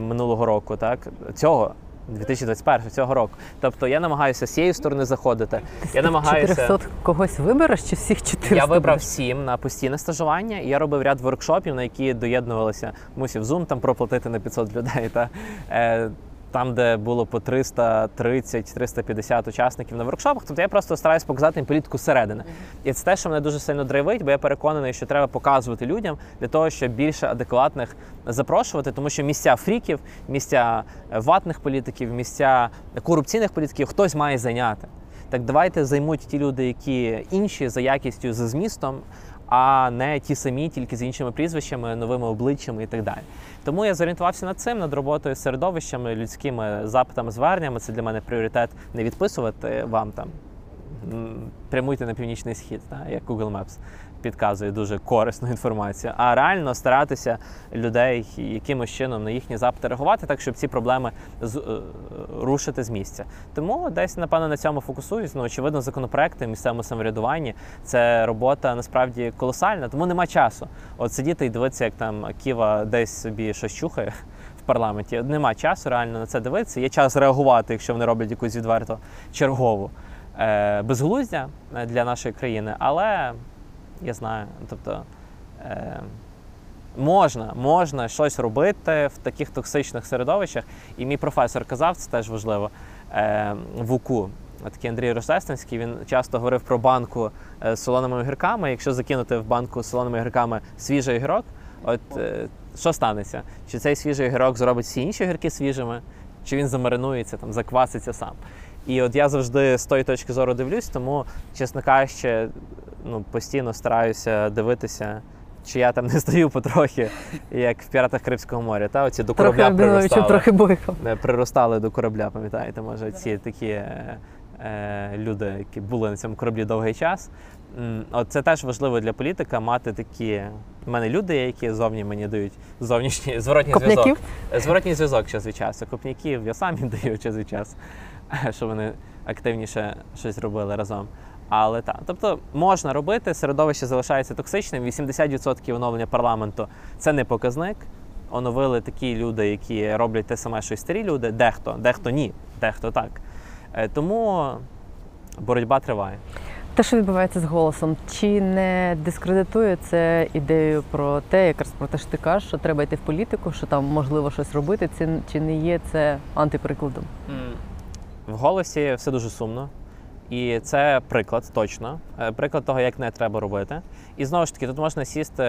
минулого року, так, цього. дві тисячі двадцять першого, цього року. Тобто я намагаюся з цієї сторони заходити. Я намагаюся... чотириста когось вибереш чи всіх чотириста? Я вибрав сім на постійне стажування, і я робив ряд воркшопів, на які доєднувалися. Мусив Zoom там проплатити на п'ятсот людей. Та, е, там, де було по триста тридцять - триста п'ятдесят учасників на воркшопах. Тобто я просто стараюся показати їм політику зсередини. І це те, що мене дуже сильно драйвить, бо я переконаний, що треба показувати людям для того, щоб більше адекватних запрошувати, тому що місця фріків, місця ватних політиків, місця корупційних політиків хтось має зайняти. Так давайте займуть ті люди, які інші за якістю, за змістом, а не ті самі, тільки з іншими прізвищами, новими обличчями і так далі. Тому я зорієнтувався над цим, над роботою з середовищами, людськими запитами, зверненнями. Це для мене пріоритет не відписувати вам там, прямуйте на Північний Схід, так, як Google Maps підказує дуже корисну інформацію, а реально старатися людей якимось чином на їхні запити реагувати, так щоб ці проблеми з, е, рушити з місця. Тому десь, напевно, на цьому фокусуюсь. Ну, очевидно, законопроекти в місцевому самоврядуванні – це робота, насправді, колосальна, тому нема часу. От сидіти і дивитися, як там Ківа десь собі щось чухає в парламенті. Нема часу реально на це дивитися. Є час реагувати, якщо вони роблять якусь відверто чергову е, безглуздя для нашої країни, але... Я знаю, тобто е, можна, можна щось робити в таких токсичних середовищах. І мій професор казав, це теж важливо, е, в УКУ, такий Андрій Рождественський, він часто говорив про банку з солоними огірками. Якщо закинути в банку з солоними огірками свіжий огірок, от е, що станеться? Чи цей свіжий огірок зробить всі інші огірки свіжими, чи він замаринується, там, закваситься сам? І от я завжди з тої точки зору дивлюсь, тому, чесно кажучи, ну, постійно стараюся дивитися, чи я там не стою потрохи, як в «Піратах Карибського моря». Та, оці до корабля приростали, трохи бойко. приростали до корабля, пам'ятаєте, може, ці такі е, е, люди, які були на цьому кораблі довгий час. От це теж важливо для політика, мати такі... У мене люди, які зовні мені дають зовнішній зворотній зв'язок. Зворотній зв'язок час від часу. Копняків я сам їм даю час від часу, щоб вони активніше щось робили разом. Але так, тобто можна робити, середовище залишається токсичним, вісімдесят відсотків оновлення парламенту – це не показник. Оновили такі люди, які роблять те саме, що й старі люди, дехто, дехто ні, дехто так. Тому боротьба триває. Те, що відбувається з «Голосом», чи не дискредитує це ідею про те, якраз про те, що ти кажеш, що треба йти в політику, що там можливо щось робити, чи не є це антиприкладом? В «Голосі» все дуже сумно. І це приклад, точно, приклад того, як не треба робити. І знову ж таки, тут можна сісти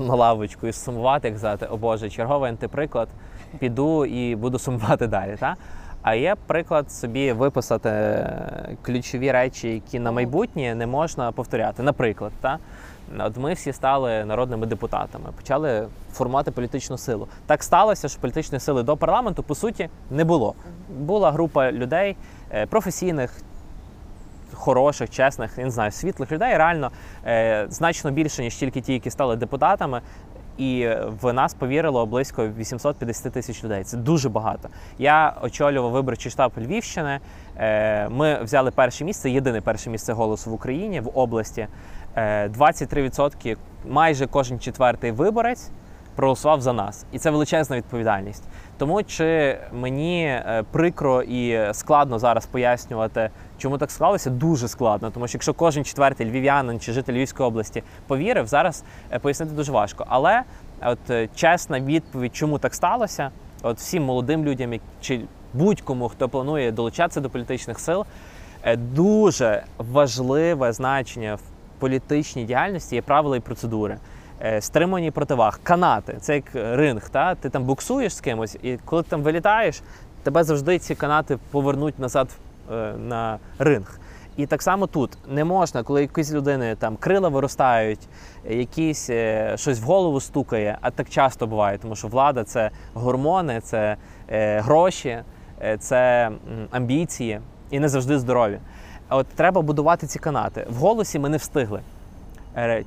на лавочку і сумувати, як казати, о Боже, черговий антиприклад, піду і буду сумувати далі. Та? А є приклад собі виписати ключові речі, які на майбутнє не можна повторяти. Наприклад, та? От ми всі стали народними депутатами, почали формувати політичну силу. Так сталося, що політичної сили до парламенту, по суті, не було. Була група людей професійних, хороших, чесних, я не знаю, світлих людей, реально е, значно більше, ніж тільки ті, які стали депутатами. І в нас повірило близько вісімсот п'ятдесят тисяч людей. Це дуже багато. Я очолював виборчий штаб Львівщини. Е, ми взяли перше місце, єдине перше місце «Голосу» в Україні, в області. Е, двадцять три відсотки, майже кожен четвертий виборець проголосував за нас. І це величезна відповідальність. Тому чи мені прикро і складно зараз пояснювати, чому так склалося? Дуже складно, тому що якщо кожен четвертий львів'янин чи житель Львівської області повірив, зараз пояснити дуже важко. Але от чесна відповідь, чому так сталося, от всім молодим людям чи будь-кому, хто планує долучатися до політичних сил, дуже важливе значення в політичній діяльності є правила і процедури. стримані противаг, канати. Це як ринг, та? Ти там буксуєш з кимось, і коли ти там вилітаєш, тебе завжди ці канати повернуть назад на ринг. І так само тут не можна, коли якісь людини там крила виростають, якісь щось в голову стукає, а так часто буває, тому що влада — це гормони, це е, гроші, це амбіції і не завжди здорові. От треба будувати ці канати. В «Голосі» ми не встигли.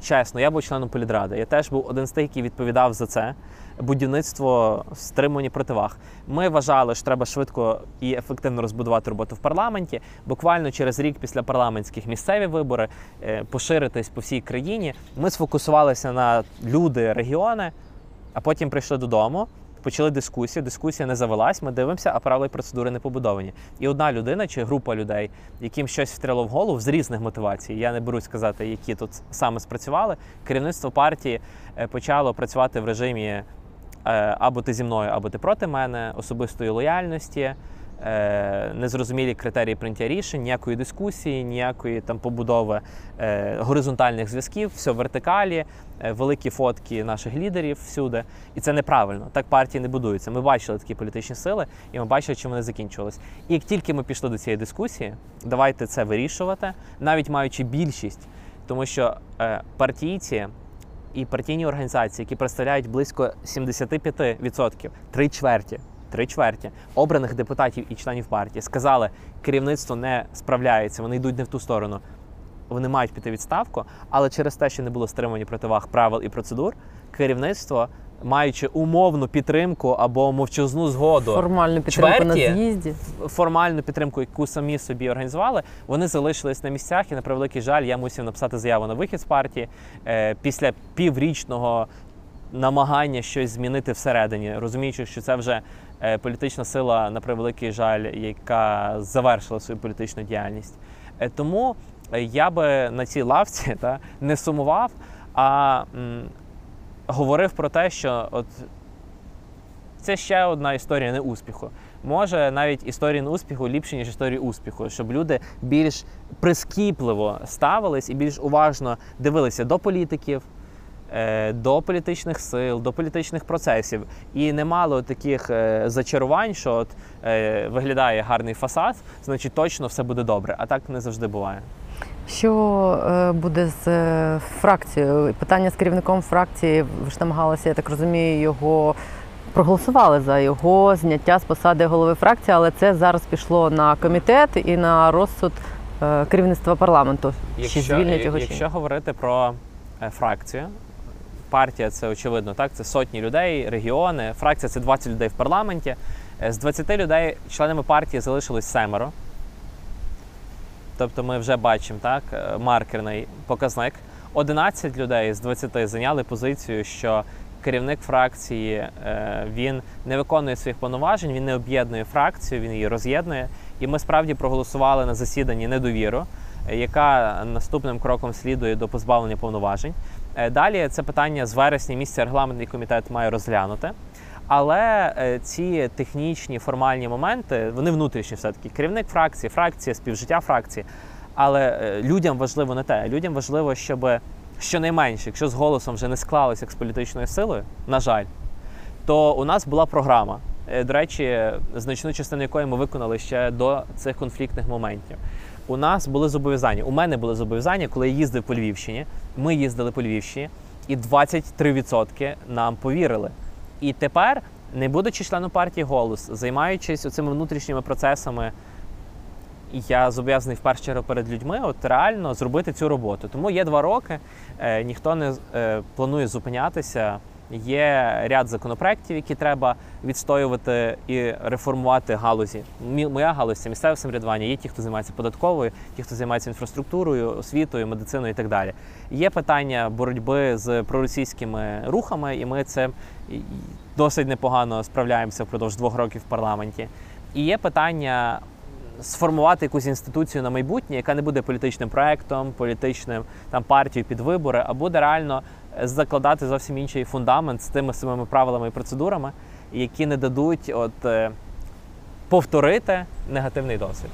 Чесно, я був членом політради. Я теж був один з тих, який відповідав за це. Будівництво стримування противаг. Ми вважали, що треба швидко і ефективно розбудувати роботу в парламенті. Буквально через рік після парламентських місцеві вибори поширитись по всій країні. Ми сфокусувалися на люди, регіони, а потім прийшли додому, почали дискусію. Дискусія не завелась, ми дивимося, а правила і процедури не побудовані. І одна людина чи група людей, яким щось встряло в голову з різних мотивацій, я не берусь сказати, які тут саме спрацювали, керівництво партії почало працювати в режимі або ти зі мною, або ти проти мене, особистої лояльності, незрозумілі критерії прийняття рішень, ніякої дискусії, ніякої там побудови горизонтальних зв'язків, все в вертикалі, великі фотки наших лідерів всюди. І це неправильно, так партії не будуються. Ми бачили такі політичні сили, і ми бачили, чим вони закінчувалися. І як тільки ми пішли до цієї дискусії, давайте це вирішувати, навіть маючи більшість, тому що партійці і партійні організації, які представляють близько сімдесят п'ять відсотків, три чверті, три чверті обраних депутатів і членів партії, сказали, керівництво не справляється, вони йдуть не в ту сторону, вони мають піти відставку, але через те, що не було стримані противаг правил і процедур, керівництво, маючи умовну підтримку або мовчазну згоду, формальну підтримку чверті, на з'їзді, формальну підтримку, яку самі собі організували, вони залишились на місцях, і на превеликий жаль, я мусив написати заяву на вихід з партії е, після піврічного намагання щось змінити всередині, розуміючи, що це вже е, політична сила, на превеликий жаль, яка завершила свою політичну діяльність. Е, тому я би на цій лавці та, не сумував, а м, говорив про те, що от це ще одна історія неуспіху. Може, навіть історії неуспіху ліпше, ніж історії успіху, щоб люди більш прискіпливо ставились і більш уважно дивилися до політиків, до політичних сил, до політичних процесів. І не мало таких е, зачарувань, що от, е, виглядає гарний фасад, значить точно все буде добре. А так не завжди буває. Що е, буде з е, фракцією? Питання з керівником фракції, ви ж намагалися, я так розумію, його проголосували за його зняття з посади голови фракції, але це зараз пішло на комітет і на розсуд е, керівництва парламенту. Якщо, чи звільнять його, якщо чи? говорити про е, фракцію, партія – це очевидно, так? Це сотні людей, регіони, фракція – це двадцять людей в парламенті. З двадцяти людей членами партії залишилось семеро. Тобто ми вже бачимо, так, маркерний показник. одинадцять людей з двадцяти зайняли позицію, що керівник фракції, він не виконує своїх повноважень, він не об'єднує фракцію, він її роз'єднує. І ми справді проголосували на засіданні недовіру, яка наступним кроком слідує до позбавлення повноважень. Далі це питання з вересня місяця регламентний комітет має розглянути, але ці технічні, формальні моменти, вони внутрішні все-таки. Керівник фракції, фракція, співжиття фракції, але людям важливо не те. Людям важливо, щоб щонайменше, якщо з голосом вже не склалося як з політичною силою, на жаль, то у нас була програма, до речі, значну частину якої ми виконали ще до цих конфліктних моментів. У нас були зобов'язання, у мене були зобов'язання, коли я їздив по Львівщині, ми їздили по Львівщині, і двадцять три відсотки нам повірили. І тепер, не будучи членом партії «Голос», займаючись оцими внутрішніми процесами, я зобов'язаний в першу чергу перед людьми от реально зробити цю роботу. Тому є два роки, е, ніхто не е, планує зупинятися, є ряд законопроєктів, які треба відстоювати і реформувати галузі. Моя галузь – це місцеве самоврядування, є ті, хто займається податковою, ті, хто займається інфраструктурою, освітою, медициною і так далі. Є питання боротьби з проросійськими рухами, і ми це досить непогано справляємося впродовж двох років в парламенті. І є питання сформувати якусь інституцію на майбутнє, яка не буде політичним проектом, політичним там, партією під вибори, а буде реально закладати зовсім інший фундамент з тими самими правилами і процедурами, які не дадуть от, повторити негативний досвід.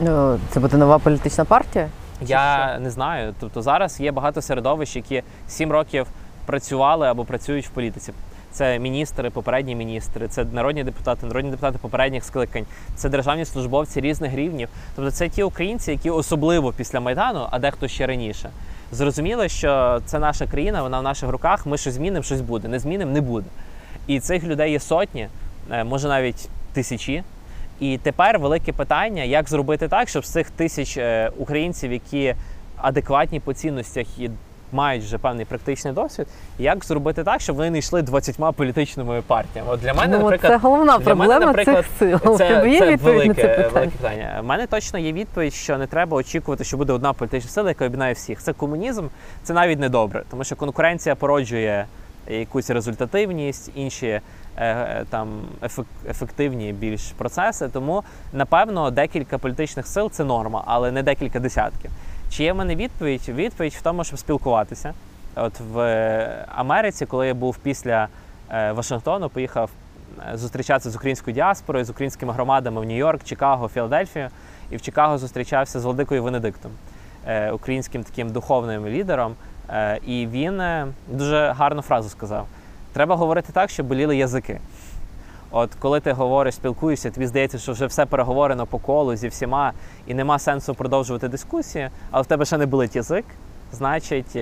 Ну, це буде нова політична партія? Я не знаю. Тобто зараз є багато середовищ, які сім років працювали або працюють в політиці. Це міністри, попередні міністри, це народні депутати, народні депутати попередніх скликань, це державні службовці різних рівнів. Тобто це ті українці, які особливо після Майдану, а дехто ще раніше, зрозуміли, що це наша країна, вона в наших руках, ми щось змінимо, щось буде, не змінимо, не буде. І цих людей є сотні, може навіть тисячі. І тепер велике питання, як зробити так, щоб з цих тисяч українців, які адекватні по цінностях і мають вже певний практичний досвід, як зробити так, щоб вони не йшли двадцятьма політичними партіями. От для мене, ну, наприклад, це головна проблема мене, цих сил. Це, це, це велике, це велике питання. У мене точно є відповідь, що не треба очікувати, що буде одна політична сила, яка об'єднає всіх. Це комунізм, це навіть не добре, тому що конкуренція породжує якусь результативність, інші там ефективні більш процеси. Тому, напевно, декілька політичних сил – це норма, але не декілька десятків. Чи є в мене відповідь? Відповідь в тому, щоб спілкуватися. От в Америці, коли я був після Вашингтону, поїхав зустрічатися з українською діаспорою, з українськими громадами в Нью-Йорк, Чикаго, Філадельфію. І в Чикаго зустрічався з Владикою Венедиктом, українським таким духовним лідером. І він дуже гарну фразу сказав. Треба говорити так, щоб боліли язики. От коли ти говориш, спілкуєшся, тобі здається, що вже все переговорено по колу зі всіма, і нема сенсу продовжувати дискусії, але в тебе ще не болить язик, значить,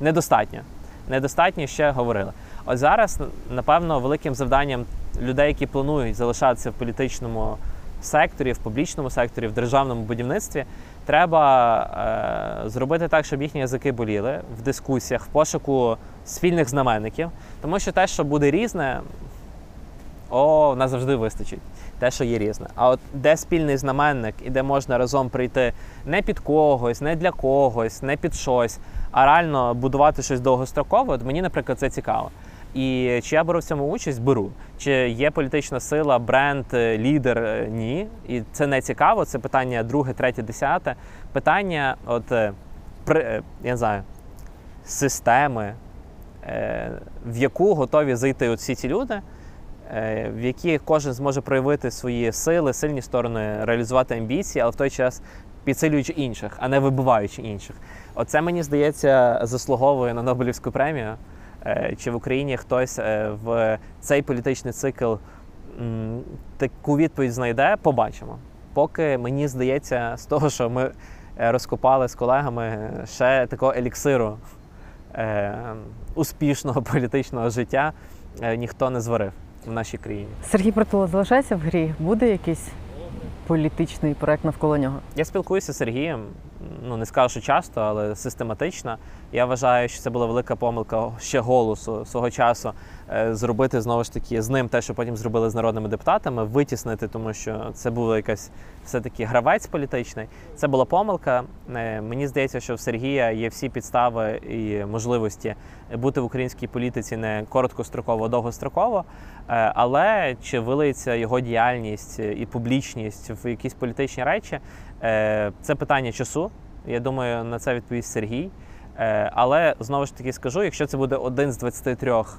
недостатньо. Недостатньо ще говорили. От зараз, напевно, великим завданням людей, які планують залишатися в політичному секторі, в публічному секторі, в державному будівництві, треба е, зробити так, щоб їхні язики боліли в дискусіях, в пошуку спільних знаменників. Тому що те, що буде різне, о, в нас завжди вистачить. Те, що є різне. А от де спільний знаменник і де можна разом прийти не під когось, не для когось, не під щось, а реально будувати щось довгострокове, от мені, наприклад, це цікаво. І чи я беру в цьому участь? Беру. Чи є політична сила, бренд, лідер? Ні. І це не цікаво, це питання друге, третє, десяте. Питання, от, при, я не знаю, системи, в яку готові зайти от всі ці люди, в які кожен зможе проявити свої сили, сильні сторони, реалізувати амбіції, але в той час підсилюючи інших, а не вибиваючи інших. Оце, мені здається, заслуговує на Нобелівську премію. Чи в Україні хтось в цей політичний цикл таку відповідь знайде, побачимо. Поки, мені здається, з того, що ми розкопали з колегами, ще такого еліксиру успішного політичного життя ніхто не зварив в нашій країні. Сергій Притула залишається в грі? Буде якийсь політичний проект навколо нього? Я спілкуюся з Сергієм, ну не скажу, що часто, але систематично. Я вважаю, що це була велика помилка ще Голосу свого часу зробити, знову ж таки, з ним те, що потім зробили з народними депутатами, витіснити, тому що це був якась все-таки гравець політичний. Це була помилка. Мені здається, що в Сергія є всі підстави і можливості бути в українській політиці не короткостроково, а довгостроково. Але чи вилиється його діяльність і публічність в якісь політичні речі, це питання часу. Я думаю, на це відповість Сергій. Але, знову ж таки скажу, якщо це буде один з двадцяти трьох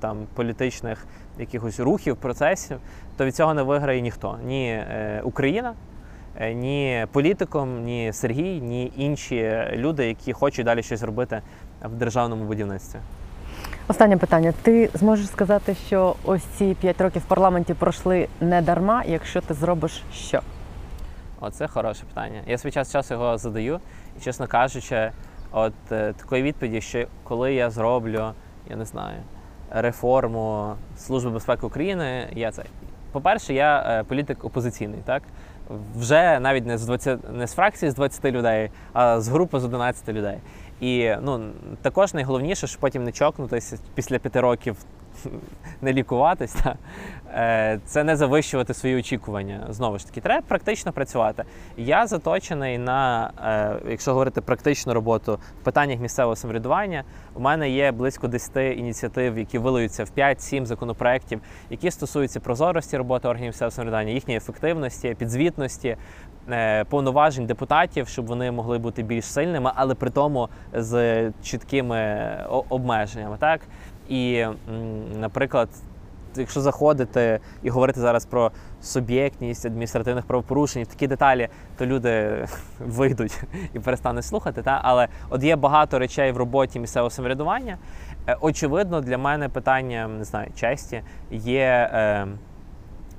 там, політичних якихось рухів, процесів, то від цього не виграє ніхто. Ні Україна, ні політиком, ні Сергій, ні інші люди, які хочуть далі щось робити в державному будівництві. Останнє питання. Ти зможеш сказати, що ось ці п'ять років в парламенті пройшли не дарма, якщо ти зробиш що? Оце хороше питання. Я свій час часу його задаю, і, чесно кажучи, от е, такої відповіді, що коли я зроблю, я не знаю, реформу Служби безпеки України, я це. По-перше, я е, політик опозиційний, так? Вже навіть не з двадцяти, не з фракції з двадцяти людей, а з групи з одинадцяти людей. І, ну, також найголовніше, що потім не чокнутися після п'яти років, не лікуватися, це не завищувати свої очікування. Знову ж таки, треба практично працювати. Я заточений на, якщо говорити практичну роботу, в питаннях місцевого самоврядування. У мене є близько десяти ініціатив, які вилуються в п'ять-сім законопроєктів, які стосуються прозорості роботи органів місцевого самоврядування, їхньої ефективності, підзвітності, повноважень депутатів, щоб вони могли бути більш сильними, але при тому з чіткими обмеженнями. Так? І, наприклад, якщо заходити і говорити зараз про суб'єктність адміністративних правопорушень, такі деталі, то люди вийдуть і перестануть слухати. Та? Але от є багато речей в роботі місцевого самоврядування, очевидно, для мене питання, не знаю, честі є е,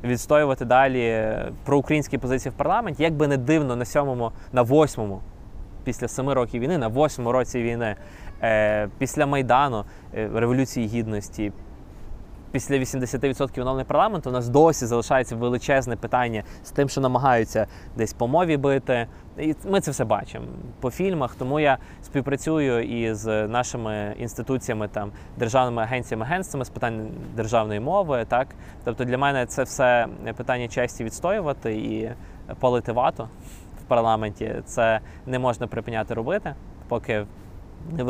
відстоювати далі проукраїнські позиції в парламенті. Як би не дивно, на сьомому, на восьмому, після семи років війни, на восьмому році війни, е, після Майдану, е, Революції Гідності, після вісімдесят відсотків оновлення парламенту, у нас досі залишається величезне питання з тим, що намагаються десь по мові бити. І ми це все бачимо по фільмах. Тому я співпрацюю із нашими інституціями, там, державними агенціями, агентствами з питань державної мови. Так? Тобто для мене це все питання честі відстоювати і палити вату в парламенті. Це не можна припиняти робити, поки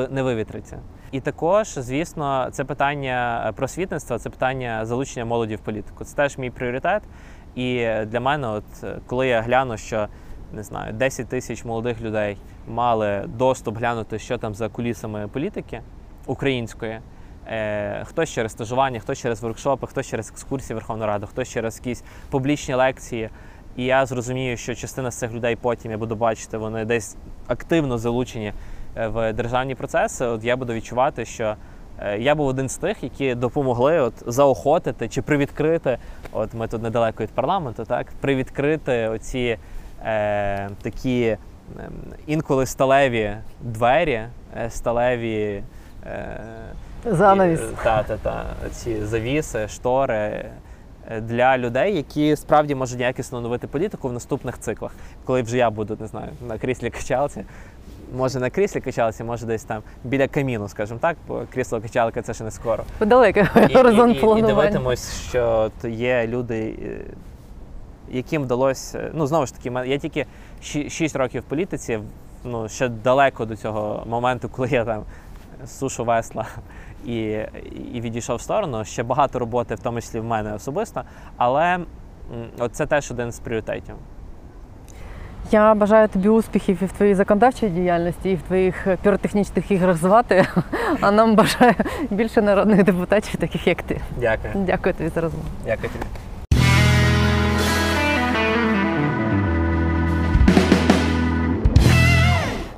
не вивітриться. І також, звісно, це питання просвітництва, це питання залучення молоді в політику. Це теж мій пріоритет. І для мене, от, коли я гляну, що, не знаю, десять тисяч молодих людей мали доступ глянути, що там за кулісами політики української, е, хтось через стажування, хтось через воркшопи, хтось через екскурсії Верховної Ради, хтось через якісь публічні лекції. І я зрозумію, що частина з цих людей потім, я буду бачити, вони десь активно залучені в державні процеси. От я буду відчувати, що я був один з тих, які допомогли от заохотити чи привідкрити, от ми тут недалеко від парламенту, так, привідкрити оці е, такі е, інколи сталеві двері, е, сталеві е, занавіс. І, та, та, та, ці завіси, штори для людей, які справді можуть якісно оновити політику в наступних циклах. Коли вже я буду, не знаю, на кріслі качалці, може на кріслі качалися, може десь там біля каміну, скажімо так, бо крісло-качалка – це ще не скоро. Подалеко горизонт планування. І, і, і дивитимось, що є люди, яким вдалося… Ну, знову ж таки, я тільки шість років в політиці, ну, ще далеко до цього моменту, коли я там сушу весла і, і відійшов в сторону. Ще багато роботи, в тому числі в мене особисто, але це теж один з пріоритетів. Я бажаю тобі успіхів і в твоїй законодавчій діяльності, і в твоїх піротехнічних іграх звати, а нам бажаю більше народних депутатів, таких як ти. Дякую. Дякую тобі за розмову. Дякую тобі.